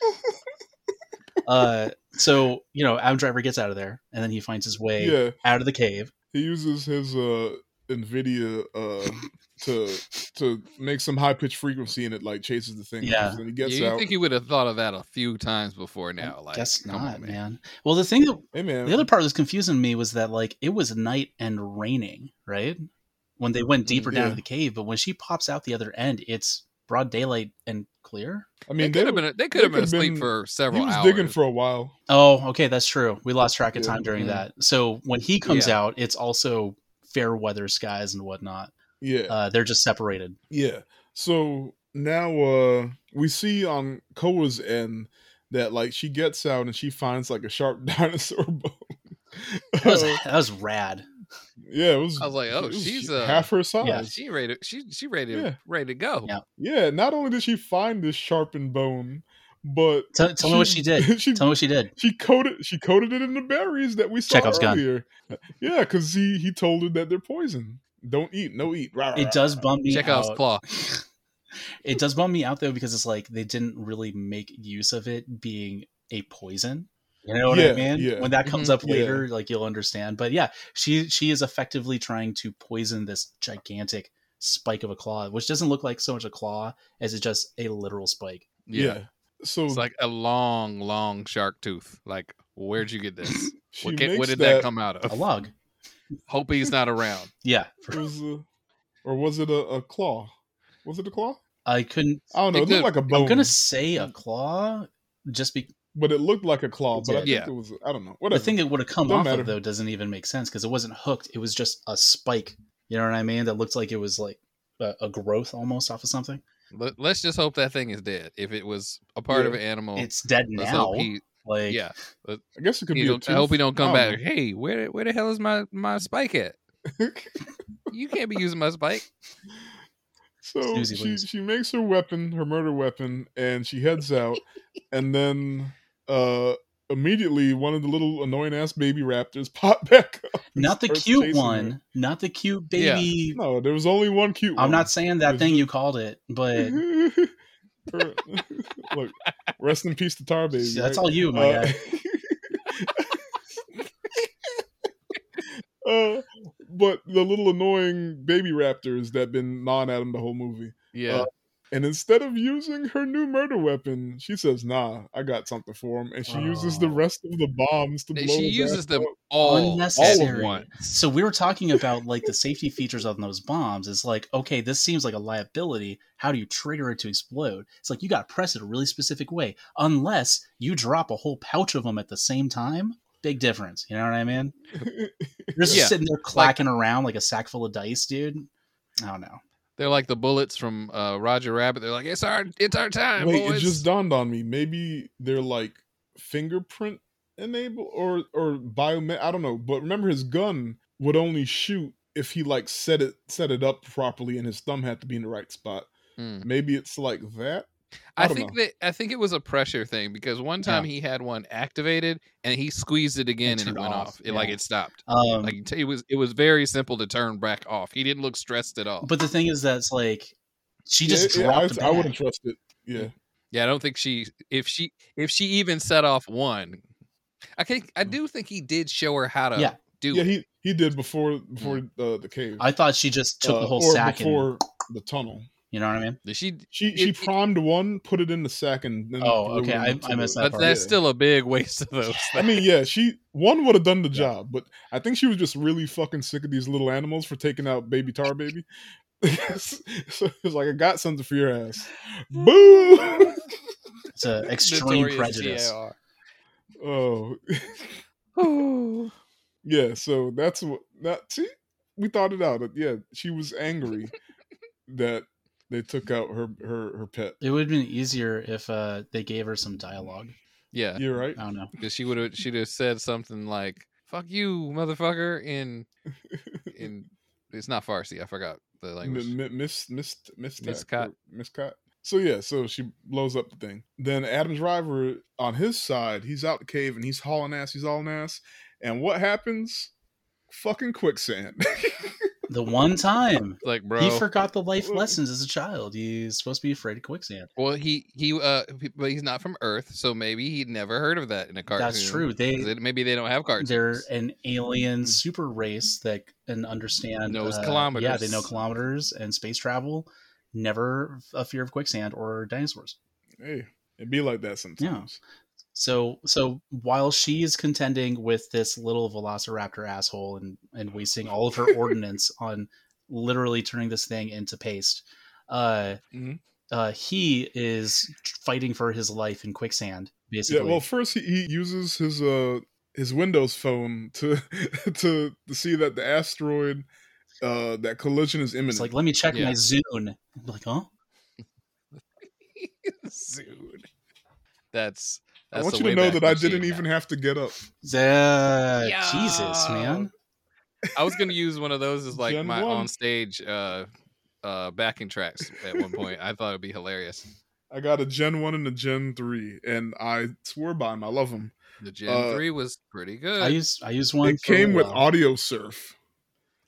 uh, so you know, Adam Driver gets out of there, and then he finds his way yeah. out of the cave. He uses his uh, NVIDIA uh, to to make some high pitched frequency, and it like chases the thing. Yeah, and he gets yeah, you out. Think he would have thought of that a few times before now? I like, guess not, on, man. man. Well, the thing that hey, the other part that was confusing me was that like it was night and raining, right? When they went deeper yeah. down to the cave, but when she pops out the other end, it's broad daylight and clear. I mean, they could have been they could have been asleep for several hours. He was digging for a while. Oh, okay, that's true. We lost track of time during that. So when he comes yeah. out, it's also fair weather skies and whatnot. Yeah, uh, they're just separated. Yeah. So now uh, we see on Koa's end that like she gets out and she finds like a sharp dinosaur bone. that, was, that was rad. Yeah, it was. I was like, "Oh, she's uh, half her size. Yeah, she ready. She she ready. Yeah. Ready to go." Yeah. yeah. Not only did she find this sharpened bone, but tell, tell she, me what she did. She, tell me what she did. She coated. She coated it in the berries that we saw Chekhov's earlier. Gun. Yeah, because he he told her that they're poison. Don't eat. No eat. Rah, it rah, does rah, bum me out. Chekhov's claw. It does bum me out though because it's like they didn't really make use of it being a poison. You know what yeah, I mean? Yeah. When that comes mm-hmm. up later, yeah. like you'll understand. But yeah, she she is effectively trying to poison this gigantic spike of a claw, which doesn't look like so much a claw as it's just a literal spike. Yeah. yeah. So it's like a long, long shark tooth. Like, where'd you get this? what, can, what did that, that come out of? A log. Hope he's not around. Yeah. Was a, or was it a, a claw? Was it a claw? I couldn't. I don't know. It, it looked could, like a bone. I'm gonna say a claw, just because. But it looked like a claw, but I yeah. think it was, I don't know. Whatever. The thing that would have come Doesn't off matter. Of, though, doesn't even make sense because it wasn't hooked. It was just a spike. You know what I mean? That looked like it was like a, a growth almost off of something. Let's just hope that thing is dead. If it was a part yeah. of an animal. It's dead now. He, like, yeah. I guess it could be a tooth. I hope he don't come oh. back. Hey, where where the hell is my, my spike at? You can't be using my spike. So Snoozy, she, she makes her weapon, her murder weapon, and she heads out. And then... Uh, immediately one of the little annoying ass baby raptors pop back up. Not the cute one. Her. Not the cute baby. Yeah. No, there was only one cute I'm one. I'm not saying that thing just... you called it, but look, rest in peace to Tar Baby. That's right? all you, my uh... guy. uh, but the little annoying baby raptors that been gnawing at him the whole movie. Yeah. Uh, And instead of using her new murder weapon, she says, "Nah, I got something for him," and she oh. uses the rest of the bombs to blow. She uses them all, unnecessary. all at once. So we were talking about like the safety features on those bombs. It's like, okay, this seems like a liability. How do you trigger it to explode? It's like you got to press it a really specific way, unless you drop a whole pouch of them at the same time. Big difference, you know what I mean? You're just yeah. sitting there clacking like, around like a sack full of dice, dude. I don't know. They're like the bullets from uh, Roger Rabbit. They're like, it's our it's our time, Wait, boys. It just dawned on me. Maybe they're like fingerprint enabled or, or biomed. I don't know. But remember his gun would only shoot if he like set it set it up properly and his thumb had to be in the right spot. Mm. Maybe it's like that. I, I think know. that I think it was a pressure thing because one time yeah. he had one activated and he squeezed it again it and it went off. off. It yeah. like it stopped. Um, like it was it was very simple to turn back off. He didn't look stressed at all. But the thing is that's like she just yeah, dropped yeah, I, I wouldn't trust it. Yeah. Yeah, I don't think she if she if she even set off one. I think I do think he did show her how to yeah. do yeah, it. Yeah, he, he did before before uh, the cave. I thought she just took uh, the whole or sack before and... the tunnel. You know what I mean? She she, it, she primed it, one, put it in the sack, and then oh, okay, I, I missed that. But part. That's yeah. still a big waste of those. Things. I mean, yeah, she one would have done the yeah. job, but I think she was just really fucking sick of these little animals for taking out baby Tar Baby. So it was like, I got something for your ass. Boo! It's an extreme Notorious prejudice. G A R Oh, yeah. So that's what that. See, we thought it out. Yeah, she was angry. that they took out her her, her pet. It would have been easier if uh, they gave her some dialogue. Yeah, you're right. I don't know, because she would have she'd have said something like "fuck you, motherfucker" in in it's not Farsi. I forgot the language. Miss Miss Miss Muscat. Muscat. So yeah, so she blows up the thing. Then Adam Driver on his side, he's out the cave and he's hauling ass. He's hauling ass, and what happens? Fucking quicksand. The one time, like, bro, he forgot the life lessons as a child. He's supposed to be afraid of quicksand. Well, he he, uh, but he's not from Earth, so maybe he'd never heard of that in a cartoon. That's true. They it, maybe they don't have cartoons. They're an alien super race that can understand knows uh, kilometers. Yeah, they know kilometers and space travel. Never a fear of quicksand or dinosaurs. Hey, it'd be like that sometimes. Yeah. So, so while she is contending with this little velociraptor asshole and, and wasting all of her ordnance on literally turning this thing into paste, uh, mm-hmm. uh, he is fighting for his life in quicksand, basically. Yeah, well, first he, he uses his uh his Windows phone to to, to see that the asteroid uh, that collision is imminent. It's like, let me check yeah. my Zune. I'm like, huh? Zune. That's. That's I want you to know that I didn't even have to get up. Uh, yeah. Jesus, man. I was going to use one of those as like Gen my one. on-stage uh, uh, backing tracks at one point. I thought it would be hilarious. I got a Gen one and a Gen three, and I swear by them. I love them. The Gen three was pretty good. I used, I used one. It came with Audio Surf.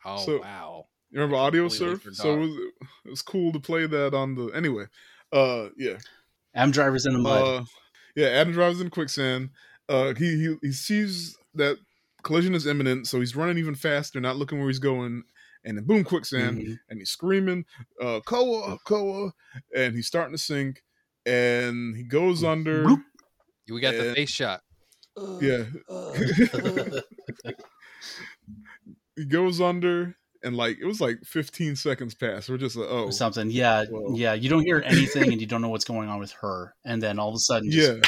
Oh, so, wow. You remember Audio Surf? So it was, it was cool to play that on the... Anyway, uh, yeah. Am Driver's in the mud. Uh, Yeah, Adam Driver's in quicksand. Uh, he, he he sees that collision is imminent, so he's running even faster, not looking where he's going. And then boom, quicksand, mm-hmm. and he's screaming, uh, "Koa, Koa!" And he's starting to sink, and he goes under. We got and, the face shot. Yeah, uh, uh. He goes under, and like it was like fifteen seconds passed. We're just like, oh, something. Yeah, whoa. Yeah. You don't hear anything, and you don't know what's going on with her. And then all of a sudden, just... yeah,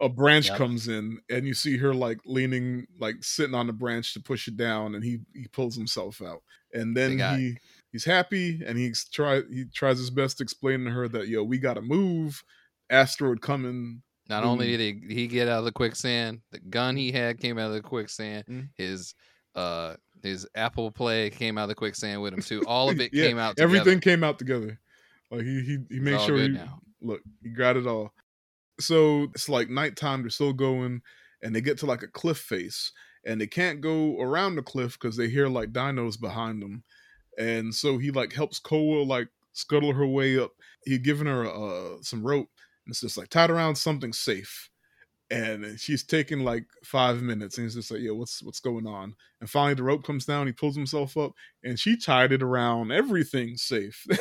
a branch yep. comes in, and you see her like leaning, like sitting on the branch to push it down, and he he pulls himself out. And then he he's happy, and he's try he tries his best to explain to her that yo, we gotta move. Asteroid coming. Not move. Only did he, he get out of the quicksand, the gun he had came out of the quicksand. Mm-hmm. His uh. His Apple Play came out of the quicksand with him too. All of it yeah, came out together. Everything came out together. Like he he, he made sure he, look, he got it all. So it's like nighttime, they're still going, and they get to like a cliff face, and they can't go around the cliff because they hear like dinos behind them. And so he like helps Koa like scuttle her way up. He giving her uh, some rope, and it's just like tied around something safe. And she's taking like five minutes, and he's just like, "Yeah, what's what's going on?" And finally, the rope comes down. He pulls himself up, and she tied it around everything safe. It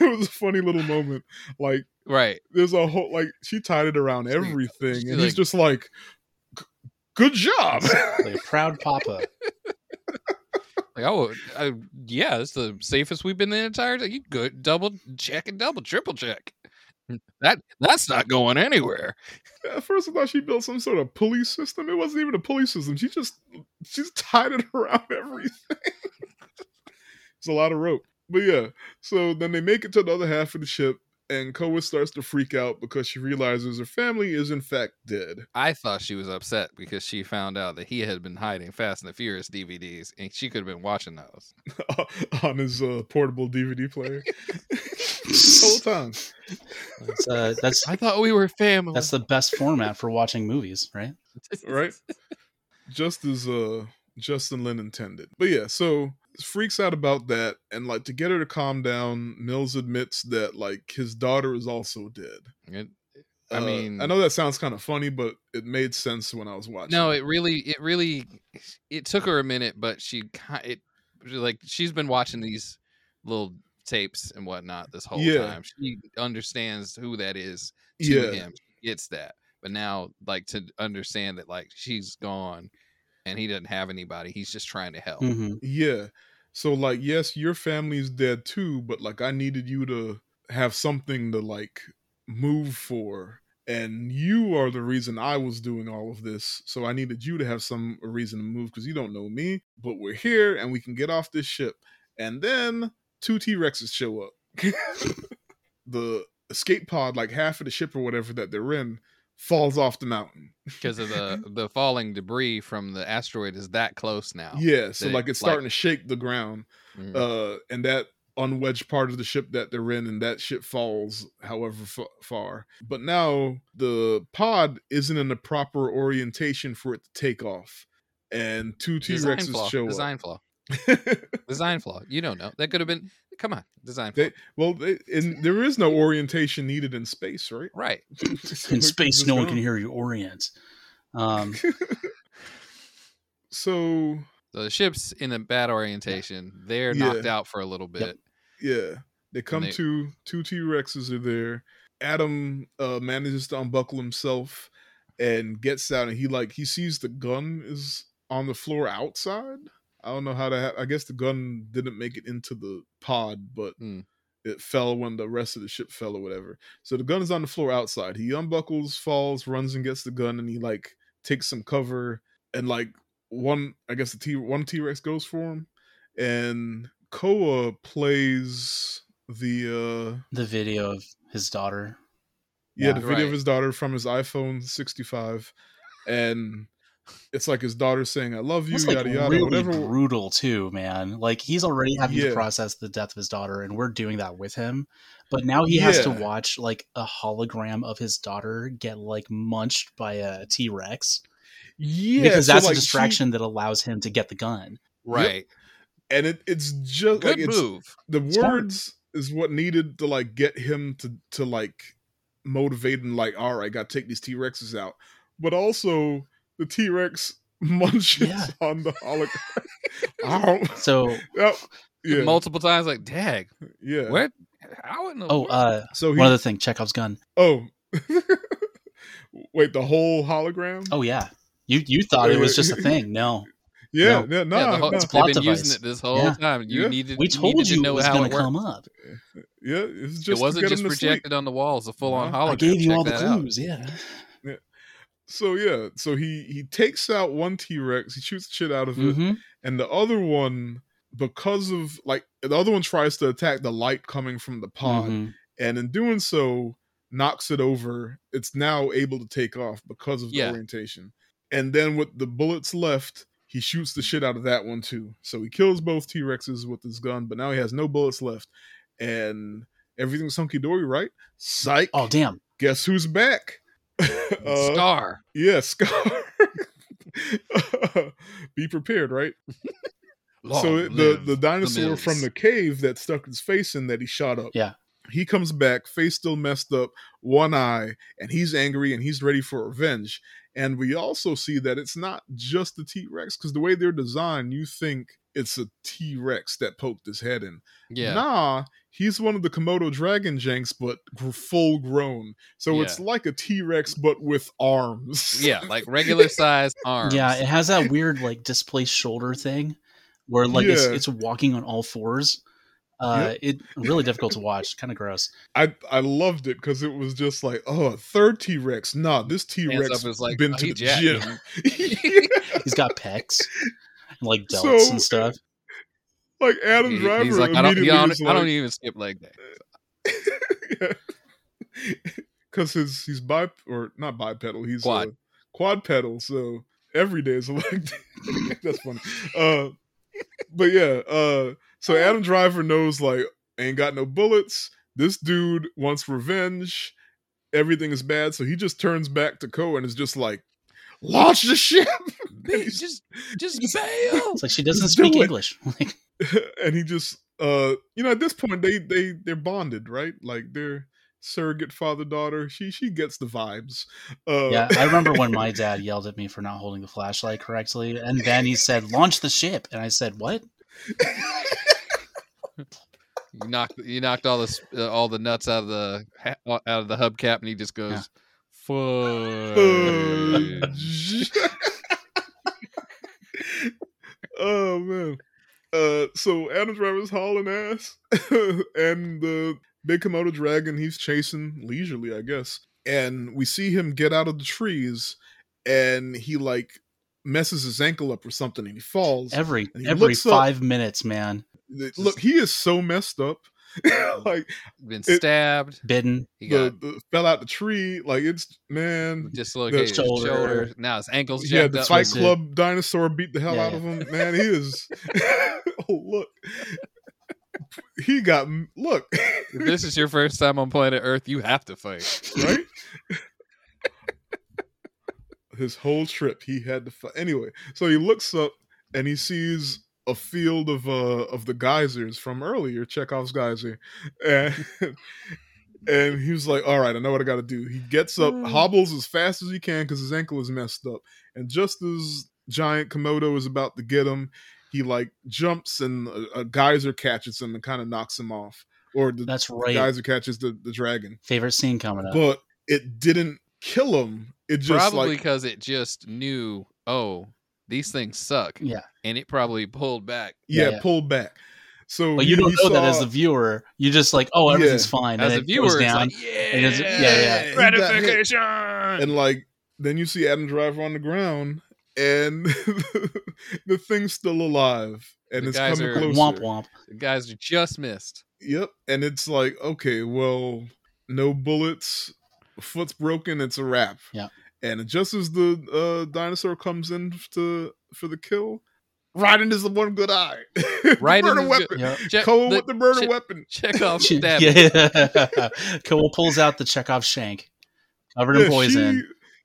was a funny little moment. Like, right? There's a whole like she tied it around everything, she's and like, he's just like, "Good job, like a proud papa." Like, oh, I, yeah, it's the safest we've been the entire time. You good? Double check and double triple check. That that's not going anywhere. At first I thought she built some sort of pulley system. It wasn't even a pulley system. She just she's tied it around everything. It's a lot of rope. But yeah, so then they make it to the other half of the ship, and Koa starts to freak out because she realizes her family is in fact dead. I thought she was upset because she found out that he had been hiding Fast and the Furious D V Ds, and she could have been watching those on his uh, portable D V D player. Whole time. That's, uh, that's, I thought we were family. That's the best format for watching movies, right? Right. Just as uh, Justin Lin intended. But yeah, so freaks out about that, and like to get her to calm down, Mills admits that like his daughter is also dead. It, I uh, mean, I know that sounds kind of funny, but it made sense when I was watching. No, it really, it really, it took her a minute, but she, it like she's been watching these little tapes and whatnot this whole yeah. time. She understands who that is to yeah. him. She gets that, but now like to understand that like she's gone and he doesn't have anybody, he's just trying to help. Mm-hmm. Yeah, so like yes, your family's dead too, but like I needed you to have something to like move for, and you are the reason I was doing all of this, so I needed you to have some reason to move because you don't know me, but we're here and we can get off this ship. And then two T-Rexes show up. The escape pod, like half of the ship or whatever that they're in, falls off the mountain because of the the falling debris from the asteroid is that close now. Yeah, so like it's starting like... to shake the ground, mm-hmm. uh, and that unwedged part of the ship that they're in, and that ship falls however f- far. But now the pod isn't in the proper orientation for it to take off, and two T-Rexes design flaw. show design up. Flaw. Design flaw. You don't know. That could have been. Come on, design. They, well, they, and there is no orientation needed in space, right? Right. In space, no one can hear you orient. Um. so, so the ship's in a bad orientation. They're yeah. knocked out for a little bit. Yep. Yeah. They come they, to, two T-Rexes are there. Adam uh, manages to unbuckle himself and gets out, and he like he sees the gun is on the floor outside. I don't know how to. Ha- I guess the gun didn't make it into the pod, but mm. it fell when the rest of the ship fell or whatever. So the gun is on the floor outside. He unbuckles, falls, runs and gets the gun, and he like takes some cover. And like one, I guess the T one T-Rex goes for him, and Koa plays the uh, the video of his daughter. Yeah, yeah the right. video of his daughter from his iPhone sixty-five, and. It's like his daughter saying, "I love you," that's yada like yada. Really whatever. Brutal too, man. Like he's already having yeah. to process the death of his daughter, and we're doing that with him. But now he yeah. has to watch like a hologram of his daughter get like munched by a T-Rex. Yeah, because that's so, like, a distraction she... that allows him to get the gun. Right, yep. And it, it's just good like, move. It's, the it's words fun. Is what needed to like get him to to like motivate him. Like, all right, got to take these T-Rexes out, but also. The T-Rex munches yeah. on the hologram. So oh, yeah. multiple times, like, dag. Yeah. What? How in the oh, world? Uh, so he, one other thing, Chekhov's gun. Oh. Wait, the whole hologram? Oh, yeah. You you thought it was just a thing. No. Yeah. No, yeah, nah, yeah, the whole, nah. It's a plot They've been device. Using it this whole yeah. time. You yeah. needed, we told needed you to know it was how it come up. Yeah. It, was just it wasn't just projected on the walls, a full-on uh-huh. hologram. I gave you Check all the clues, out. yeah. So yeah, so he, he takes out one T-Rex, he shoots the shit out of it, mm-hmm. and the other one, because of, like, the other one tries to attack the light coming from the pod, mm-hmm. and in doing so, knocks it over. It's now able to take off because of the yeah. orientation. And then with the bullets left, he shoots the shit out of that one too. So he kills both T-Rexes with his gun, but now he has no bullets left. And everything's hunky-dory, right? Psych. Oh, damn. Guess who's back? Uh, Scar. Yeah, Scar. uh, be prepared, right? Long so it, the, the dinosaur the from the cave that stuck his face in that he shot up. Yeah. He comes back, face still messed up, one eye, and he's angry and he's ready for revenge. And we also see that it's not just the T-Rex, because the way they're designed, you think it's a T-Rex that poked his head in. Yeah. Nah, he's one of the Komodo dragon janks, but full grown. So yeah. it's like a T-Rex, but with arms. Yeah, like regular size arms. Yeah, it has that weird like displaced shoulder thing where like yeah. it's, it's walking on all fours. Uh, yep. It really difficult to watch. Kind of gross. I, I loved it because it was just like, oh, third T-Rex. Nah, this T-Rex has like, been oh, to he the jacked. gym. yeah. He's got pecs, and like delts so, and stuff. Like Adam he, Driver. He's like, I don't, yeah, I don't, like, I don't even skip leg day. Because yeah. his he's bi or not bipedal. He's quad quad pedal. So every day is a leg day. That's funny. Uh, but yeah. Uh, So Adam Driver knows, like, ain't got no bullets. This dude wants revenge. Everything is bad. So he just turns back to Ko and is just like, launch the ship. just just bail. It's like she doesn't just speak do English. And he just, uh, you know, at this point, they, they, they're bonded, right? Like, they're surrogate father-daughter. She she gets the vibes. Uh, yeah, I remember when my dad yelled at me for not holding the flashlight correctly. And then he said, launch the ship. And I said, what? You knocked, you knocked all the uh, all the nuts out of the out of the hubcap, and he just goes, yeah. "Fudge." Oh man! Uh, so Adam Driver's hauling ass, and the big Komodo dragon he's chasing leisurely, I guess. And we see him get out of the trees, and he like messes his ankle up or something, and he falls. Every he every five up. minutes, man. Just, look, he is so messed up. Like been stabbed, it, bitten, he got, the, the, fell out the tree. Like it's man, dislocated shoulder. shoulder. Now his ankles jacked yeah, the up. Fight Club dinosaur beat the hell yeah. out of him. Man, he is. Oh look, he got look. If this is your first time on planet Earth, you have to fight, right? His whole trip, he had to fight. Anyway, so he looks up and he sees a field of uh of the geysers from earlier, Chekhov's geyser, and and he was like, all right, I know what I gotta do. He gets up, hobbles as fast as he can because his ankle is messed up, and just as giant Komodo is about to get him, he like jumps and a, a geyser catches him and kind of knocks him off. Or the, that's right, the geyser catches the, the dragon, favorite scene coming up, but it didn't kill him. It just probably because like, it just knew, oh, these things suck. Yeah. And it probably pulled back. Yeah, yeah. pulled back. So but you don't know saw, that as a viewer. You're just like, oh, everything's yeah. fine. As and a viewer, it goes down. It's like, yeah, and it's, yeah, yeah. gratification. And like, then you see Adam Driver on the ground, and the thing's still alive, and the it's guys coming are, closer. Womp womp. The guys are just missed. Yep. And it's like, okay, well, no bullets, foot's broken, it's a wrap. Yeah. And just as the uh, dinosaur comes in to for the kill, Raiden is the one good eye. Murder weapon. Yep. Check, Cole the, with the murder che- weapon. Chekhov stab. Yeah. Cole pulls out the Chekhov shank, covered yeah, in poison.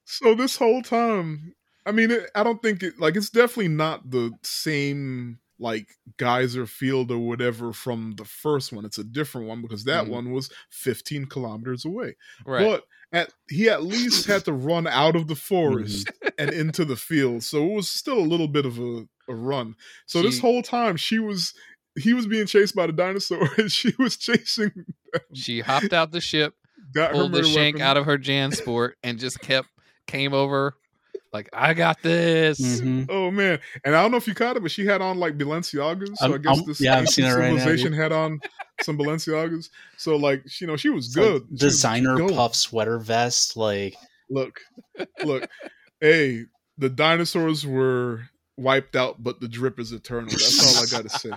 She, so this whole time, I mean, it, I don't think it like it's definitely not the same like geyser field or whatever from the first one. It's a different one because that mm. one was fifteen kilometers away. Right. But At, he at least had to run out of the forest and into the field, so it was still a little bit of a, a run. So she, this whole time, she was he was being chased by the dinosaur, and she was chasing them. She hopped out the ship, got pulled the shank weapon out of her JanSport, and just kept came over like, I got this. Mm-hmm. Oh man! And I don't know if you caught it, but she had on like Balenciagas. So I'm, I guess I'm, this yeah, I've seen civilization right now, had on some Balenciagas, so like you know she was it's good like designer was puff sweater vest like look look hey, the dinosaurs were wiped out but the drip is eternal. That's all I gotta say.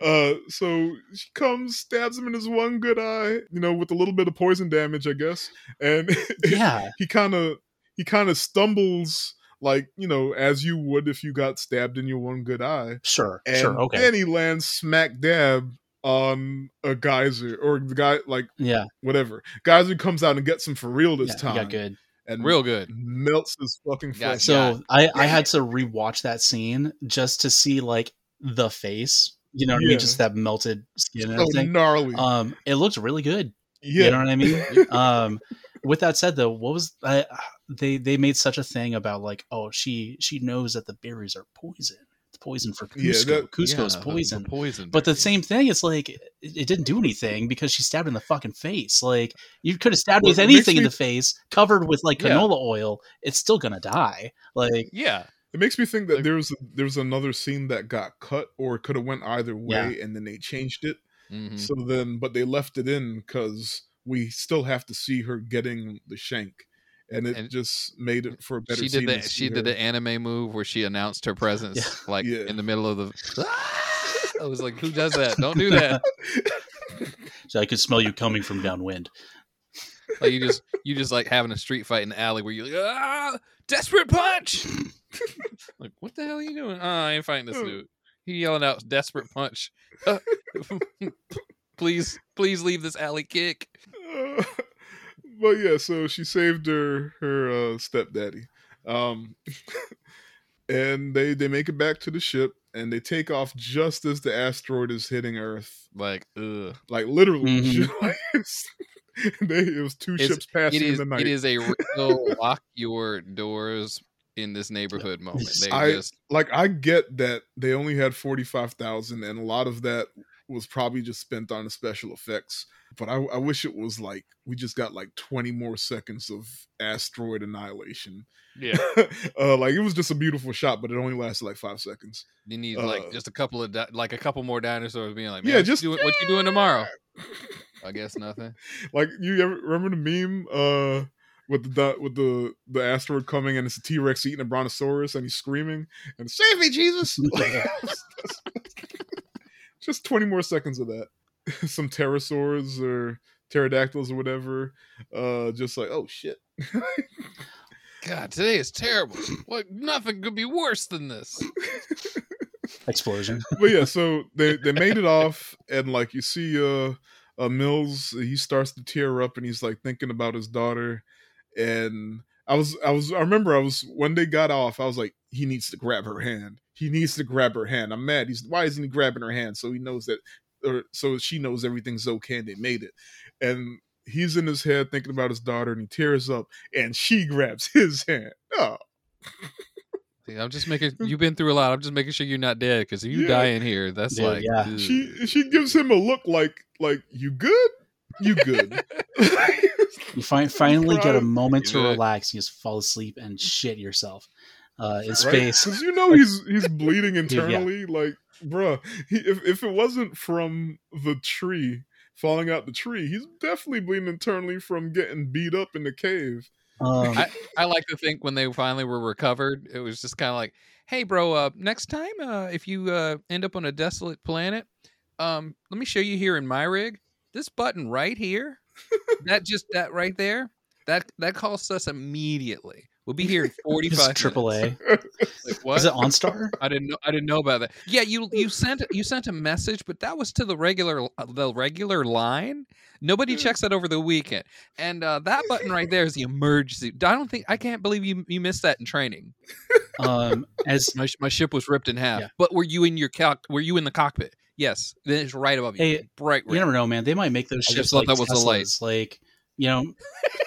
Uh so she comes, stabs him in his one good eye, you know, with a little bit of poison damage, I guess, and yeah he kind of he kind of stumbles like, you know, as you would if you got stabbed in your one good eye. Sure, and sure, okay. And he lands smack dab on a geyser, or the guy, like, yeah, whatever. Geyser comes out and gets him for real this yeah, time. Yeah, good. And real good. Melts his fucking face. Yeah, so I, I had to rewatch that scene just to see, like, the face. You know what yeah. I mean? Just that melted skin and so everything. Gnarly. Um, it looked really good. Yeah. You know what I mean? um, with that said, though, what was... I, They they made such a thing about like, oh, she she knows that the berries are poison. It's poison for Cusco. Yeah, that, Cusco's yeah, poison. The, the poison but berries. The same thing, it's like it, it didn't do anything because she stabbed in the fucking face. Like you could have stabbed well, with anything me, in the face, covered with like canola yeah. oil. It's still gonna die. Like yeah, it makes me think that like, there's there's another scene that got cut or could have went either way, yeah. and then they changed it. Mm-hmm. So then, but they left it in because we still have to see her getting the shank. And it and just made it for a better. She did the she her. did the anime move where she announced her presence yeah. like yeah. in the middle of the. Ah! I was like, "Who does that? Don't do that." So I could smell you coming from downwind. Like you just you just like having a street fight in the alley where you're like, ah, desperate punch. Like what the hell are you doing? Oh, I ain't fighting this dude. He yelling out desperate punch. please, please leave this alley kick. But yeah, so she saved her her uh, stepdaddy, um, and they they make it back to the ship, and they take off just as the asteroid is hitting Earth, like ugh. like literally. Mm-hmm. they, it was two it's, ships passing is, in the night. It is a real lock your doors in this neighborhood moment. They I, just... Like I get that they only had forty-five thousand, and a lot of that was probably just spent on the special effects. But I, I wish it was like, we just got like twenty more seconds of asteroid annihilation. Yeah. uh, like it was just a beautiful shot, but it only lasted like five seconds. You need uh, like just a couple of, di- like a couple more dinosaurs being like, man, yeah, what, just, you doing, yeah. what you doing tomorrow? I guess nothing. Like you ever remember the meme uh, with the, with the, the asteroid coming and it's a T-Rex eating a brontosaurus and he's screaming and save me, Jesus. Just twenty more seconds of that. Some pterosaurs or pterodactyls or whatever. Uh, just like, oh shit. God, today is terrible. Like, nothing could be worse than this. Explosion. But yeah, so they, they made it off, and like you see uh, uh Mills, he starts to tear up, and he's like thinking about his daughter. And I was I was I remember I was when they got off, I was like, he needs to grab her hand. He needs to grab her hand. I'm mad. He's why isn't he grabbing her hand? So he knows that, or so she knows everything's okay and they made it. And he's in his head thinking about his daughter, and he tears up, and she grabs his hand. Oh. See, I'm just making. You've been through a lot. I'm just making sure you're not dead, because if you yeah. die in here, that's yeah, like. Yeah. She she gives him a look like like you good, you good. You find, finally get a moment to yeah. relax. You just fall asleep and shit yourself uh, in space. Because right? You know he's he's bleeding internally. Yeah. Like, bruh, he, if if it wasn't from the tree. Falling out the tree, he's definitely bleeding internally from getting beat up in the cave. Um, I, I like to think when they finally were recovered, it was just kind of like, "Hey, bro, uh, next time uh, if you uh, end up on a desolate planet, um, let me show you here in my rig. This button right here, that just that right there, that that costs us immediately. We'll be here in forty-five minutes." Triple A. Like, what? Is it OnStar? I didn't know. I didn't know about that. Yeah, you you sent you sent a message, but that was to the regular the regular line. Nobody checks that over the weekend. And uh, that button right there is the emergency. I don't think I can't believe you you missed that in training. Um, as my, my ship was ripped in half. Yeah. But were you in your calc? Were you in the cockpit? Yes. Then it's right above you. Hey, right. You right. never know, man. They might make those I ships like that was Teslas, the light. Like. You know,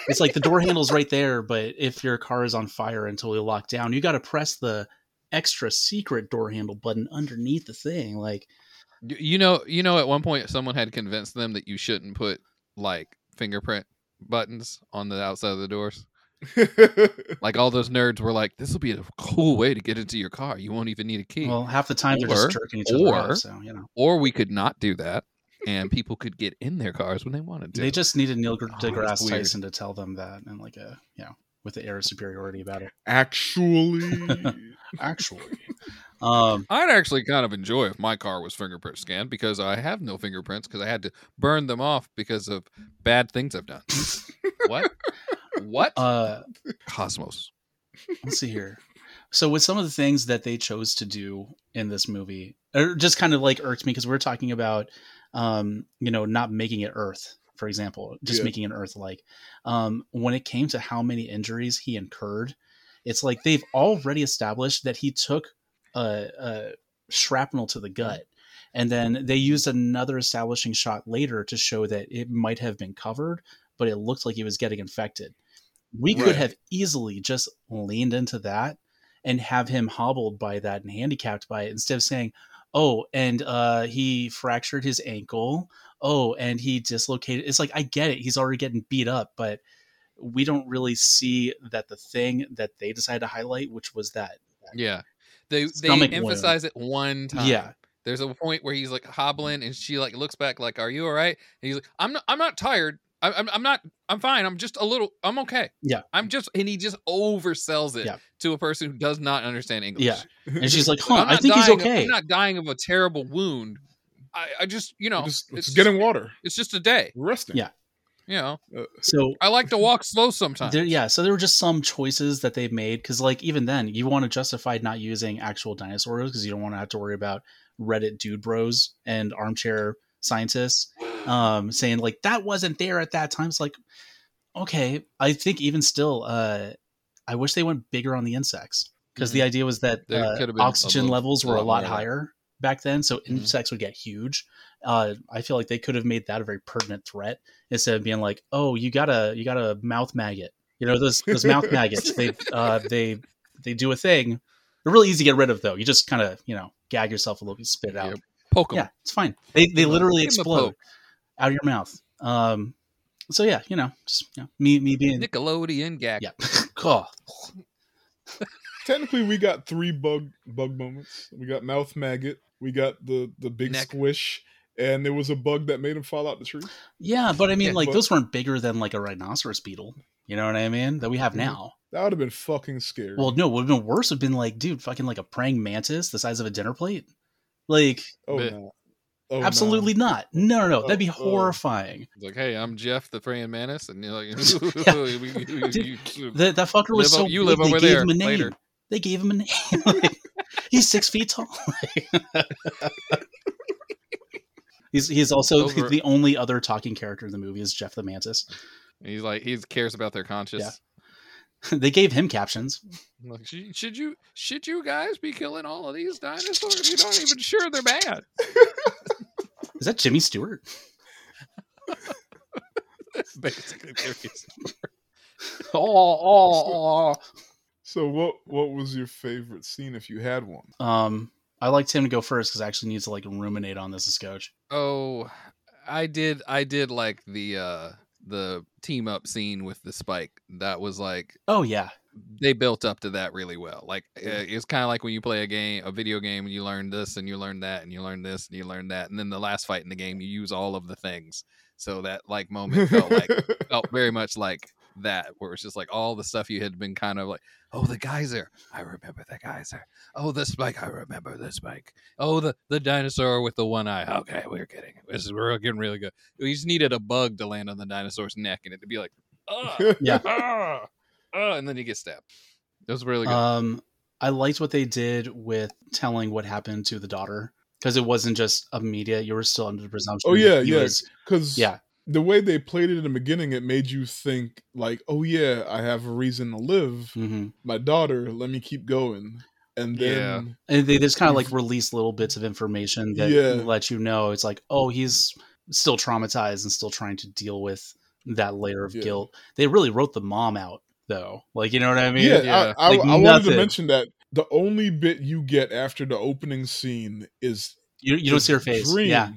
it's like the door handle's right there, but if your car is on fire and totally locked down, you got to press the extra secret door handle button underneath the thing. Like, you know, you know, at one point someone had convinced them that you shouldn't put like fingerprint buttons on the outside of the doors. Like all those nerds were like, "This will be a cool way to get into your car. You won't even need a key." Well, half the time or, they're just jerking each or, other out, so you know. Or we could not do that. And people could get in their cars when they wanted to. They just needed Neil deGrasse oh, Tyson to tell them that, and like a you know, with the air of superiority about it. Actually, actually, um, I'd actually kind of enjoy if my car was fingerprint scanned, because I have no fingerprints because I had to burn them off because of bad things I've done. What? What? Uh, Cosmos. Let's see here. So with some of the things that they chose to do in this movie, it just kind of like irked me, because we were talking about. Um, you know, not making it Earth, for example, just yeah. making an Earth-like. Um, when it came to how many injuries he incurred, it's like they've already established that he took a, a shrapnel to the gut, and then they used another establishing shot later to show that it might have been covered, but it looked like he was getting infected. We right. could have easily just leaned into that and have him hobbled by that and handicapped by it, instead of saying, oh, and uh, he fractured his ankle. Oh, and he dislocated. It's like, I get it. He's already getting beat up, but we don't really see that the thing that they decided to highlight, which was that. that yeah. They they emphasize wound. It one time. Yeah. There's a point where he's like hobbling and she like looks back like, are you all right? And he's like, I'm not, I'm not tired. I, I'm, I'm not, I'm fine. I'm just a little, I'm okay. Yeah. I'm just, and he just oversells it yeah. to a person who does not understand English. Yeah. And she's like, huh, I think he's okay. Of, I'm not dying of a terrible wound. I, I just, you know, just, it's, it's getting just, water. It's just a day. We're resting. Yeah. You know, uh, so I like to walk slow sometimes. There, yeah. So there were just some choices that they've made. Cause like, even then you want to justify not using actual dinosaurs, cause you don't want to have to worry about Reddit dude bros and armchair scientists um saying like that wasn't there at that time. It's like, okay, I think even still uh I wish they went bigger on the insects, because mm-hmm. the idea was that uh, oxygen little, levels were a lot higher back then, so mm-hmm. insects would get huge. uh I feel like they could have made that a very pertinent threat, instead of being like, oh, you got a you got a mouth maggot, you know, those those mouth maggots, they uh they they do a thing. They're really easy to get rid of though. You just kind of, you know, gag yourself a little bit, spit it out. Yep. Poke them. Yeah, it's fine. They they literally explode out of your mouth. Um, so yeah, you know, just, you know, me me being Nickelodeon gag. Yeah, cool. Technically, we got three bug bug moments. We got mouth maggot. We got the the big Neck. Squish, and there was a bug that made him fall out the tree. Yeah, but I mean, yeah, like bug. Those weren't bigger than like a rhinoceros beetle. You know what I mean? That we have now. That would have been fucking scary. Well, no, what would have been worse would have been like, dude, fucking like a praying mantis the size of a dinner plate. Like, oh, no. Oh, absolutely no. not. No, no, no. Oh, That'd be horrifying. Oh. Like, hey, I'm Jeff the Praying Mantis. And you're like, yeah. we, we, we, you, that, that fucker was so up, you live big, over they there gave him a name. Later. They gave him a name. Like, he's six feet tall. he's he's also over. The only other talking character in the movie is Jeff the Mantis. He's like, he cares about their conscience. Yeah. They gave him captions. Look, should you should you guys be killing all of these dinosaurs? You're not even sure they're bad. Is that Jimmy Stewart? That's basically Jimmy Stewart. Oh, oh, oh. So what what was your favorite scene if you had one? Um, I liked him to go first because I actually need to like ruminate on this as coach. Oh, I did. I did like the. Uh... the team up scene with the spike. That was like, oh yeah, they built up to that really well. Like it's kind of like when you play a game, a video game, and you learn this and you learn that and you learn this and you learn that, and then the last fight in the game you use all of the things. So that like moment felt like felt very much like that, where it's just like all the stuff you had been kind of like, oh, the geyser, I remember the geyser. Oh, the spike, I remember the spike. Oh, the the dinosaur with the one eye. Okay, we're getting this is we're getting really good. We just needed a bug to land on the dinosaur's neck and it to be like, oh yeah, oh, oh, and then he gets stabbed. That was really good. Um, I liked what they did with telling what happened to the daughter, because it wasn't just immediate. You were still under the presumption. Oh yeah, yes, because yeah. The way they played it in the beginning, it made you think like, oh yeah, I have a reason to live. Mm-hmm. My daughter, let me keep going. And then yeah. and they just kind of like release little bits of information that yeah. let you know. It's like, oh, he's still traumatized and still trying to deal with that layer of yeah. guilt. They really wrote the mom out though. Like, you know what I mean? Yeah, yeah. I, I, like, I wanted to mention that the only bit you get after the opening scene is you, you don't see her face. Dream. Yeah.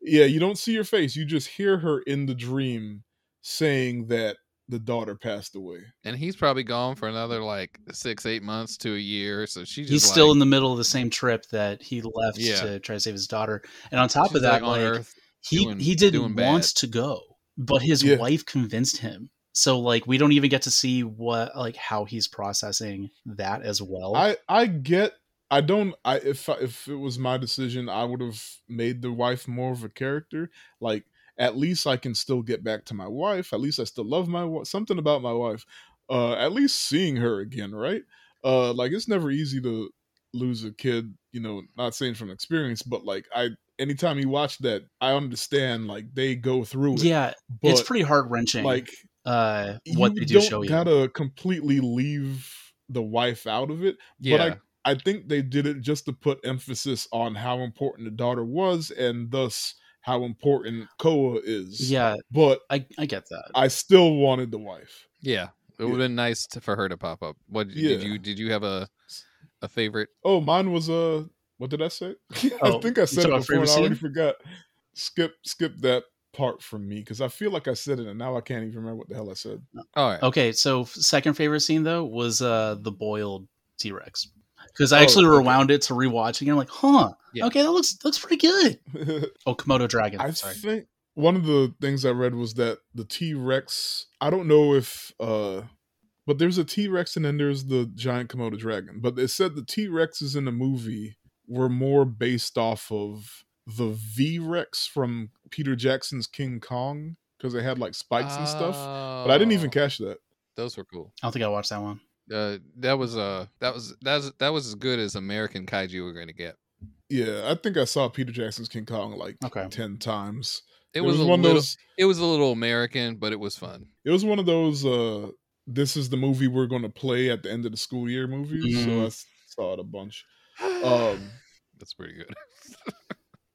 Yeah, you don't see her face. You just hear her in the dream saying that the daughter passed away. And he's probably gone for another like six, eight months to a year. So she just He's like, still in the middle of the same trip that he left yeah. to try to save his daughter. And on top She's of that, like, like he, doing, he didn't want to go, but his yeah. wife convinced him. So like we don't even get to see what like how he's processing that as well. I, I get I don't. I if if it was my decision, I would have made the wife more of a character. Like, at least I can still get back to my wife. At least I still love my wife. Something about my wife. Uh, at least seeing her again, right? Uh, like it's never easy to lose a kid. You know, not saying from experience, but like I, anytime you watch that, I understand. Like they go through it. Yeah, but it's pretty heart wrenching. Like uh, what they do show you. You don't gotta completely leave the wife out of it. Yeah. But I, I think they did it just to put emphasis on how important the daughter was and thus how important Koa is. Yeah. But I, I get that. I still wanted the wife. Yeah. It would have yeah. been nice to, for her to pop up. What yeah. did you, did you have a, a favorite? Oh, mine was, uh, what did I say? Oh, I think I said it before and I already forgot. Skip, skip that part from me. Cause I feel like I said it and now I can't even remember what the hell I said. All right. Okay. So second favorite scene though was, uh, the boiled T-Rex. Because I actually oh, okay. rewound it to rewatch and I'm like, huh, yeah. okay, that looks looks pretty good. Oh, Komodo Dragon. I Sorry. think one of the things I read was that the T-Rex, I don't know if, uh, but there's a T-Rex and then there's the giant Komodo Dragon. But they said the T-Rexes in the movie were more based off of the V-Rex from Peter Jackson's King Kong because they had like spikes oh. and stuff. But I didn't even catch that. Those were cool. I don't think I watched that one. Uh, that was uh that was that was that was as good as American kaiju we're gonna get. Yeah, I think I saw Peter Jackson's King Kong like okay. ten times. It was, was one little, of those. It was a little American, but it was fun. It was one of those. Uh, this is the movie we're gonna play at the end of the school year movies. Mm-hmm. So I saw it a bunch. Um, that's pretty good.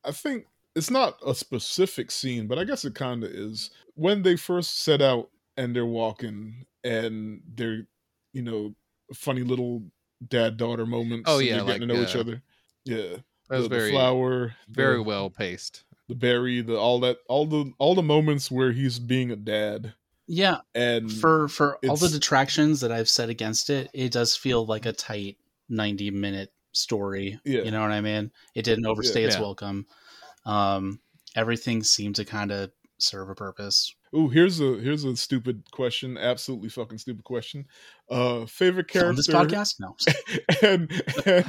I think it's not a specific scene, but I guess it kind of is when they first set out and they're walking and they're. You know, funny little dad-daughter moments. Oh yeah, they're getting like, to know uh, each other. Yeah, that was the, very the flower, very the, well paced. The berry, the all that, all the all the moments where he's being a dad. Yeah, and for for all the detractions that I've said against it, it does feel like a tight ninety-minute story. Yeah. You know what I mean? It didn't overstay yeah, its yeah. welcome. Um, everything seemed to kind of serve a purpose. Ooh, here's a here's a stupid question. Absolutely fucking stupid question. Uh, favorite character on this podcast? No. and, and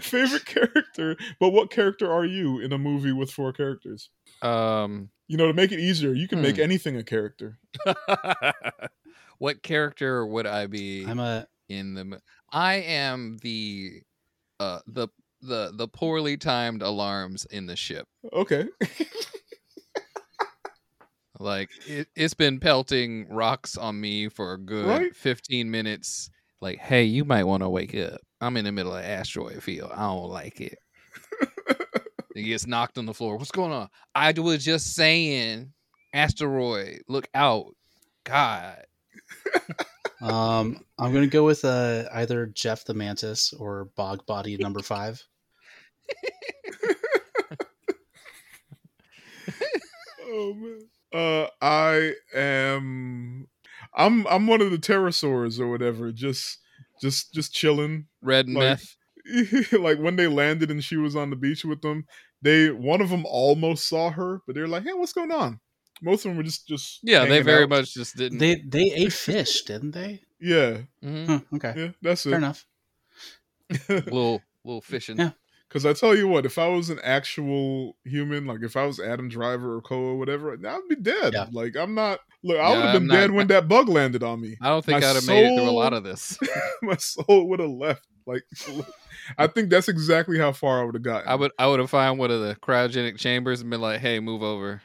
favorite character. But what character are you in a movie with four characters? Um, you know, to make it easier, you can hmm. make anything a character. What character would I be? I'm a in the. I am the, uh, the the the poorly timed alarms in the ship. Okay. Like, it, it's been pelting rocks on me for a good right? fifteen minutes. Like, hey, you might want to wake up. I'm in the middle of an asteroid field. I don't like it. It gets knocked on the floor. What's going on? I was just saying, asteroid, look out. God. um, I'm going to go with uh, either Jeff the Mantis or Bog Body number five. Oh, man. Uh, I am, I'm, I'm one of the pterosaurs or whatever. Just, just, just chilling. Red like, meth. Like when they landed and she was on the beach with them, they, one of them almost saw her, but they're like, hey, what's going on? Most of them were just, just, yeah, they very out. much just didn't. They, they ate fish, didn't they? Yeah. Mm-hmm. Huh, okay. Yeah, that's it. Fair enough. little, little fishing. Yeah. Because I tell you what, if I was an actual human, like if I was Adam Driver or Koa or whatever, I'd be dead. Yeah. Like, I'm not... Look, I yeah, would have been not, dead when that bug landed on me. I don't think my I'd have soul, made it through a lot of this. My soul would have left. Like, I think that's exactly how far I would have gotten. I would I would have found one of the cryogenic chambers and been like, hey, move over.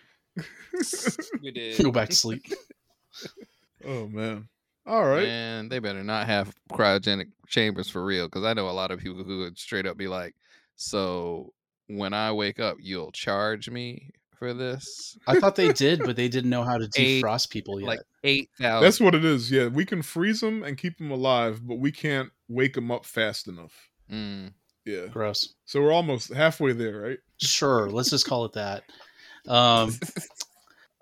You did. Go back to sleep. Oh, man. All right. Man, they better not have cryogenic chambers for real, because I know a lot of people who would straight up be like, so when I wake up, you'll charge me for this? I thought they did, but they didn't know how to defrost eight, people yet. Like eight thousand. That's what it is. Yeah, we can freeze them and keep them alive, but we can't wake them up fast enough. Mm. Yeah. Gross. So we're almost halfway there, right? Sure. Let's just call it that. Um,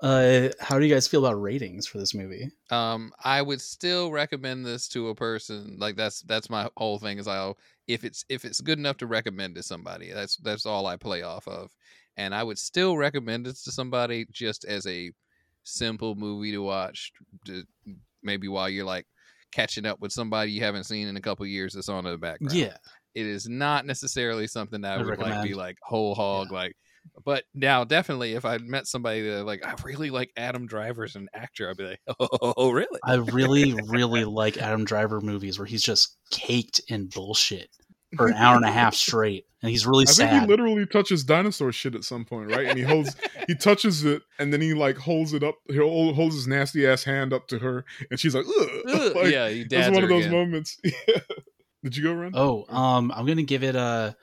uh, how do you guys feel about ratings for this movie? Um, I would still recommend this to a person. Like, that's that's my whole thing is I'll... If it's if it's good enough to recommend to somebody, that's that's all I play off of. And I would still recommend it to somebody just as a simple movie to watch. To maybe while you're like catching up with somebody you haven't seen in a couple of years that's on in the background. Yeah. It is not necessarily something that I, I would recommend. Like be like whole hog yeah. like. But now definitely if I met somebody that like, I really like Adam Driver as an actor, I'd be like, oh, really? I really, really like Adam Driver movies where he's just caked in bullshit for an hour and a half straight. And he's really I sad. I think he literally touches dinosaur shit at some point, right? And he holds, he touches it and then he like holds it up. He holds his nasty ass hand up to her and she's like, ugh. Like, yeah, he dads her again. It's one of those moments. Yeah. Did you go, Ren? Oh, um, I'm going to give it a...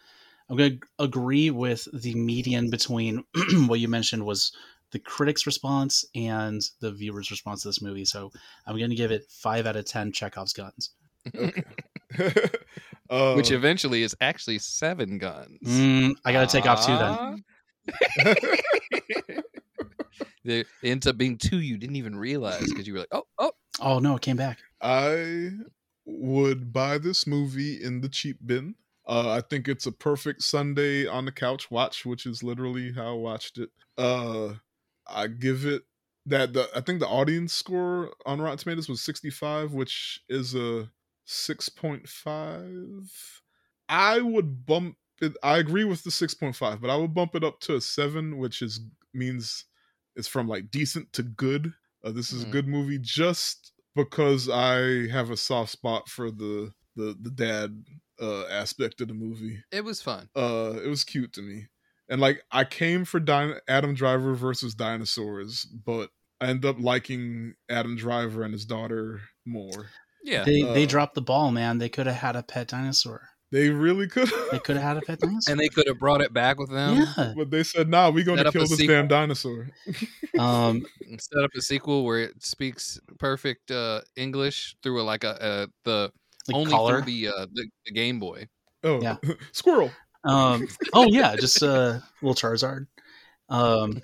I'm going to agree with the median between what you mentioned was the critics' response and the viewers' response to this movie. So I'm going to give it five out of ten Chekhov's guns. Okay. uh, Which eventually is actually seven guns. Mm, I got to take uh... off two then. It ends up being two you didn't even realize because you were like, oh, oh. Oh, no, it came back. I would buy this movie in the cheap bin. Uh, I think it's a perfect Sunday on the couch watch, which is literally how I watched it. Uh, I give it that. The, I think the audience score on Rotten Tomatoes was sixty-five, which is a six point five. I would bump it. I agree with the six point five, but I would bump it up to a seven, which is means it's from like decent to good. Uh, this is mm. a good movie just because I have a soft spot for the, the, the dad Uh, aspect of the movie. It was fun. Uh, it was cute to me. And like, I came for Din- Adam Driver versus dinosaurs, but I end up liking Adam Driver and his daughter more. Yeah. They uh, they dropped the ball, man. They could have had a pet dinosaur. They really could have. They could have had a pet dinosaur. And they could have brought it back with them. Yeah. But they said, nah, we're going to kill this sequel. Damn dinosaur. um, Set up a sequel where it speaks perfect uh, English through a, like a, a the Like only color. Through the, uh, the the Game Boy. Oh, yeah. Squirrel. Um, oh yeah, just a uh, little Charizard. Um,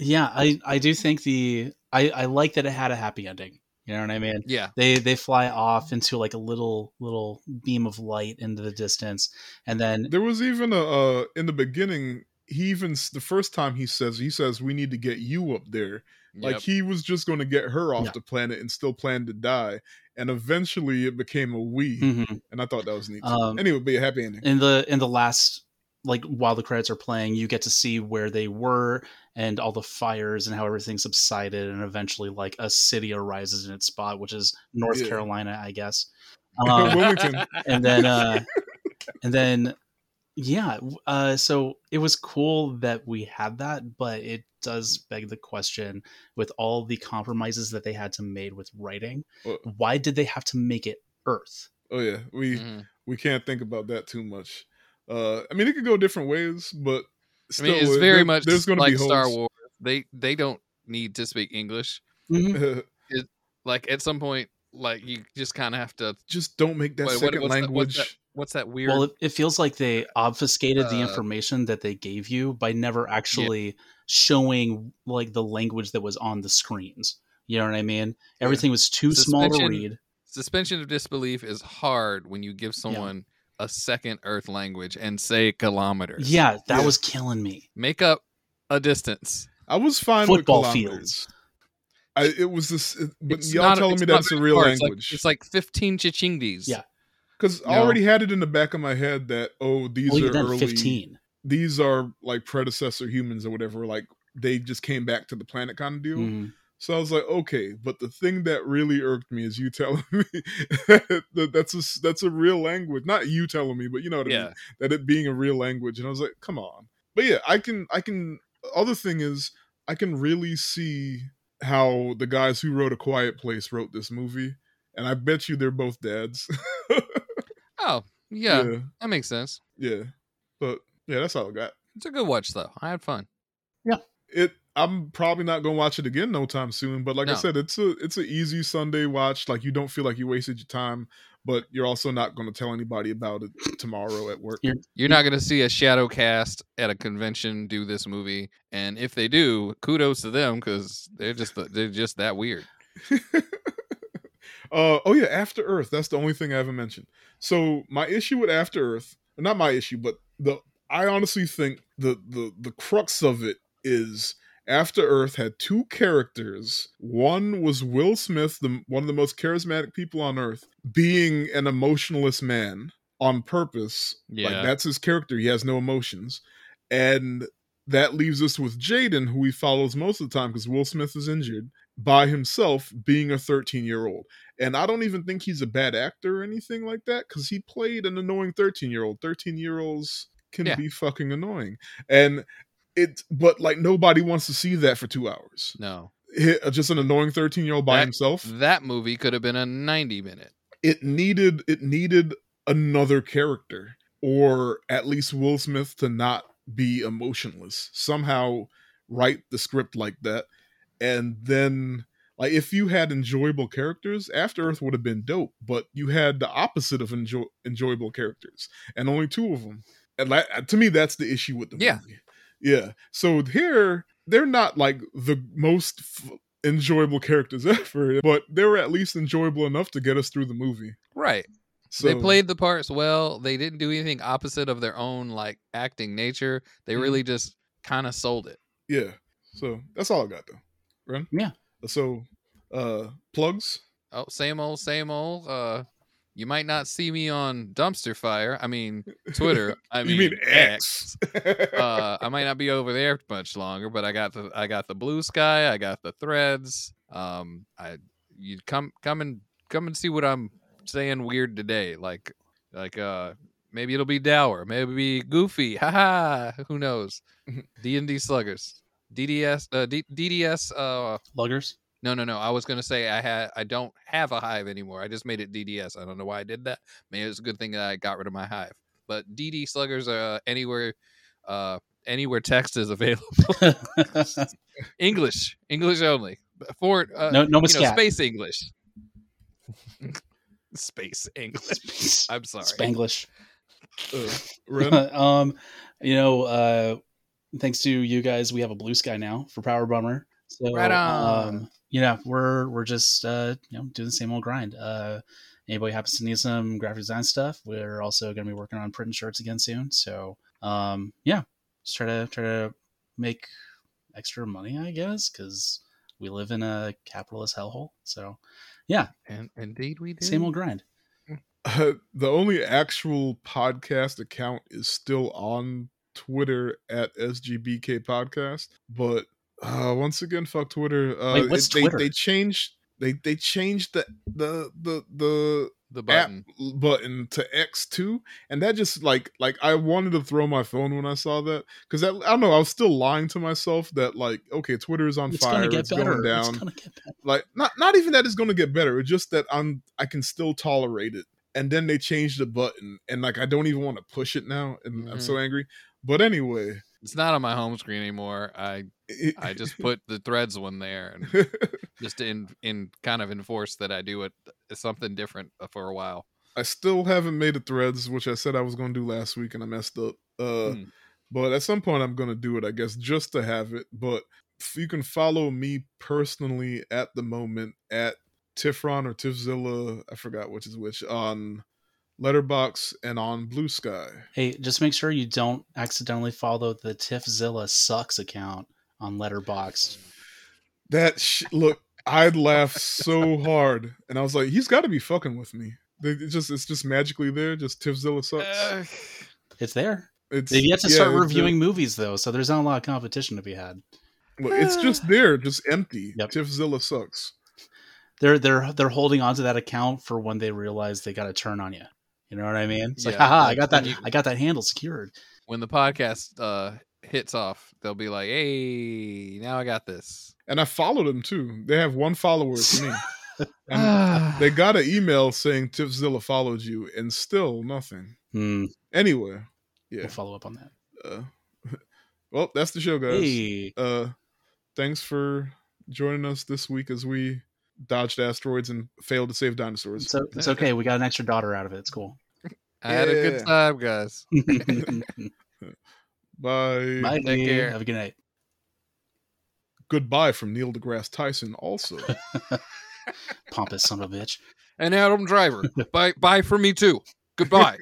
yeah, I, I do think the I, I like that it had a happy ending. You know what I mean? Yeah. They they fly off into like a little little beam of light into the distance, and then there was even a uh, in the beginning he even the first time he says he says we need to get you up there. Yep. Like he was just going to get her off yeah. the planet and still plan to die. And eventually it became a we. Mm-hmm. And I thought that was neat. Um, anyway, it'd be a happy ending. In the in the last, like while the credits are playing, you get to see where they were and all the fires and how everything subsided. And eventually like a city arises in its spot, which is North yeah. Carolina, I guess. Um, Wilmington. And then, uh, and then, yeah. Uh, so it was cool that we had that, but it does beg the question with all the compromises that they had to made with writing. Well, why did they have to make it Earth? Oh yeah. We, mm. we can't think about that too much. Uh, I mean, it could go different ways, but still, I mean, it's very there, much there's gonna like be Star Wars. They they don't need to speak English. Mm-hmm. It, like at some point, like you just kind of have to just don't make that wait, second what, what's language. That, what's, that, what's that weird? Well, it, it feels like they obfuscated uh, the information that they gave you by never actually yeah. showing like the language that was on the screens. You know what I mean? Everything yeah. was too suspension, small to read. Suspension of disbelief is hard when you give someone. Yeah. a second Earth language and say kilometers. Yeah, that yeah. was killing me. Make up a distance. I was fine Football with kilometers. Fields. I, it was this, it, but it's y'all not, telling me that's a real hard. language. It's like, it's like fifteen chichingis. Yeah, because no. I already had it in the back of my head that oh, these well, are early. fifteen. These are like predecessor humans or whatever. Like they just came back to the planet, kind of deal. Mm-hmm. So I was like, okay, but the thing that really irked me is you telling me that that's a, that's a real language. Not you telling me, but you know what I yeah. mean? That it being a real language. And I was like, come on. But yeah, I can, I can, other thing is I can really see how the guys who wrote A Quiet Place wrote this movie. And I bet you they're both dads. oh, yeah, yeah. That makes sense. Yeah. But yeah, that's all I got. It's a good watch though. I had fun. Yeah. It, I'm probably not going to watch it again no time soon, but like no. I said, it's a it's an easy Sunday watch. Like you don't feel like you wasted your time, but you're also not going to tell anybody about it tomorrow at work. You're, you're not going to see a shadow cast at a convention do this movie, and if they do, kudos to them because they're just they're just that weird. uh, oh yeah, After Earth. That's the only thing I haven't mentioned. So my issue with After Earth, not my issue, but the I honestly think the the the crux of it is. After Earth had two characters. One was Will Smith, the, one of the most charismatic people on Earth, being an emotionless man on purpose. Yeah. Like, that's his character. He has no emotions. And that leaves us with Jaden, who he follows most of the time because Will Smith is injured, by himself being a thirteen-year-old. And I don't even think he's a bad actor or anything like that because he played an annoying thirteen-year-old. thirteen-year-olds can yeah. be fucking annoying. And... It, but like nobody wants to see that for two hours. No, it, just an annoying thirteen-year-old by that, himself. That movie could have been a ninety-minute. It needed it needed another character, or at least Will Smith to not be emotionless. Somehow write the script like that, and then like if you had enjoyable characters, After Earth would have been dope. But you had the opposite of enjoy, enjoyable characters, and only two of them. And like, to me, that's the issue with the yeah. movie. Yeah, so here, they're not like the most f- enjoyable characters ever, but they were at least enjoyable enough to get us through the movie. Right. So, they played the parts well. They didn't do anything opposite of their own like acting nature. They mm-hmm. really just kind of sold it. Yeah, so that's all I got though. Ren? Yeah. So, uh, plugs? Oh, same old, same old. Uh, you might not see me on Dumpster Fire. I mean, Twitter. I mean, you mean X. X. Uh, I might not be over there much longer, but I got the I got the Blue Sky. I got the Threads. Um, I you come come and come and see what I'm saying weird today. Like like uh, maybe it'll be Dower. Maybe it'll be Goofy. Ha ha. Who knows? D and D Sluggers. D D S. Uh, D- DDS. Uh, Sluggers. No, no, no. I was going to say I had I don't have a hive anymore. I just made it D D S. I don't know why I did that. Maybe it's a good thing that I got rid of my hive. But D D Sluggers are uh, anywhere uh, anywhere text is available. English. English only. For uh, no, no you know, space English. Space English. I'm sorry. Spanglish. um, you know, uh, thanks to you guys, we have a Blue Sky now for Power Bummer. So, right on. Um, you know, we're we're just uh, you know doing the same old grind. Uh, anybody happens to need some graphic design stuff, we're also going to be working on printing shirts again soon. So um, yeah, just try to try to make extra money, I guess, because we live in a capitalist hellhole. So, yeah, and indeed we do. Same old grind. Uh, the only actual podcast account is still on Twitter at S G B K Podcast, but uh, once again, fuck Twitter. Uh, Wait, what's it, Twitter? They, they changed. They they changed the the the the, the button. app button to X two, and that just like like I wanted to throw my phone when I saw that, because I, I don't know, I was still lying to myself that like, okay, Twitter is on it's fire, it's better. going down. It's gonna get better. Like not not even that it's going to get better. It's just that I'm I can still tolerate it. And then they changed the button, and like I don't even want to push it now, and mm-hmm. I'm so angry. But anyway, it's not on my home screen anymore. I I just put the Threads one there, and just in in kind of enforce that I do it something different for a while. I still haven't made the Threads, which I said I was going to do last week, and I messed up. Uh, hmm. But at some point, I'm going to do it, I guess, just to have it. But you can follow me personally at the moment at Tifron or Tifzilla, I forgot which is which, on Letterboxd and on Blue Sky. Hey, just make sure you don't accidentally follow the Tifzilla Sucks account on Letterboxd. That sh- look, I laughed so hard, and I was like, he's got to be fucking with me. They it just it's just magically there, just Tifzilla Sucks. Uh, it's there. It's, They've yet to yeah, start reviewing there. movies though, so there's not a lot of competition to be had. Look, it's just there, just empty. Yep. Tifzilla Sucks. They're they're they're holding on to that account for when they realize they got to turn on you. You know what I mean? It's yeah, like, haha, like, I got that. You, I got that handle secured. When the podcast uh, hits off, they'll be like, "Hey, now I got this." And I follow them too. They have one follower. It's me. They got an email saying Tifzilla followed you, and still nothing. Hmm. Anyway, yeah, we'll follow up on that. Uh, well, that's the show, guys. Hey. Uh, thanks for joining us this week as we dodged asteroids and failed to save dinosaurs. So it's okay. We got an extra daughter out of it. It's cool. I yeah. had a good time, guys. Bye. Bye. Take care. Have a good night. Goodbye from Neil deGrasse Tyson. Also, pompous son of a bitch. And Adam Driver. Bye. Bye for me too. Goodbye.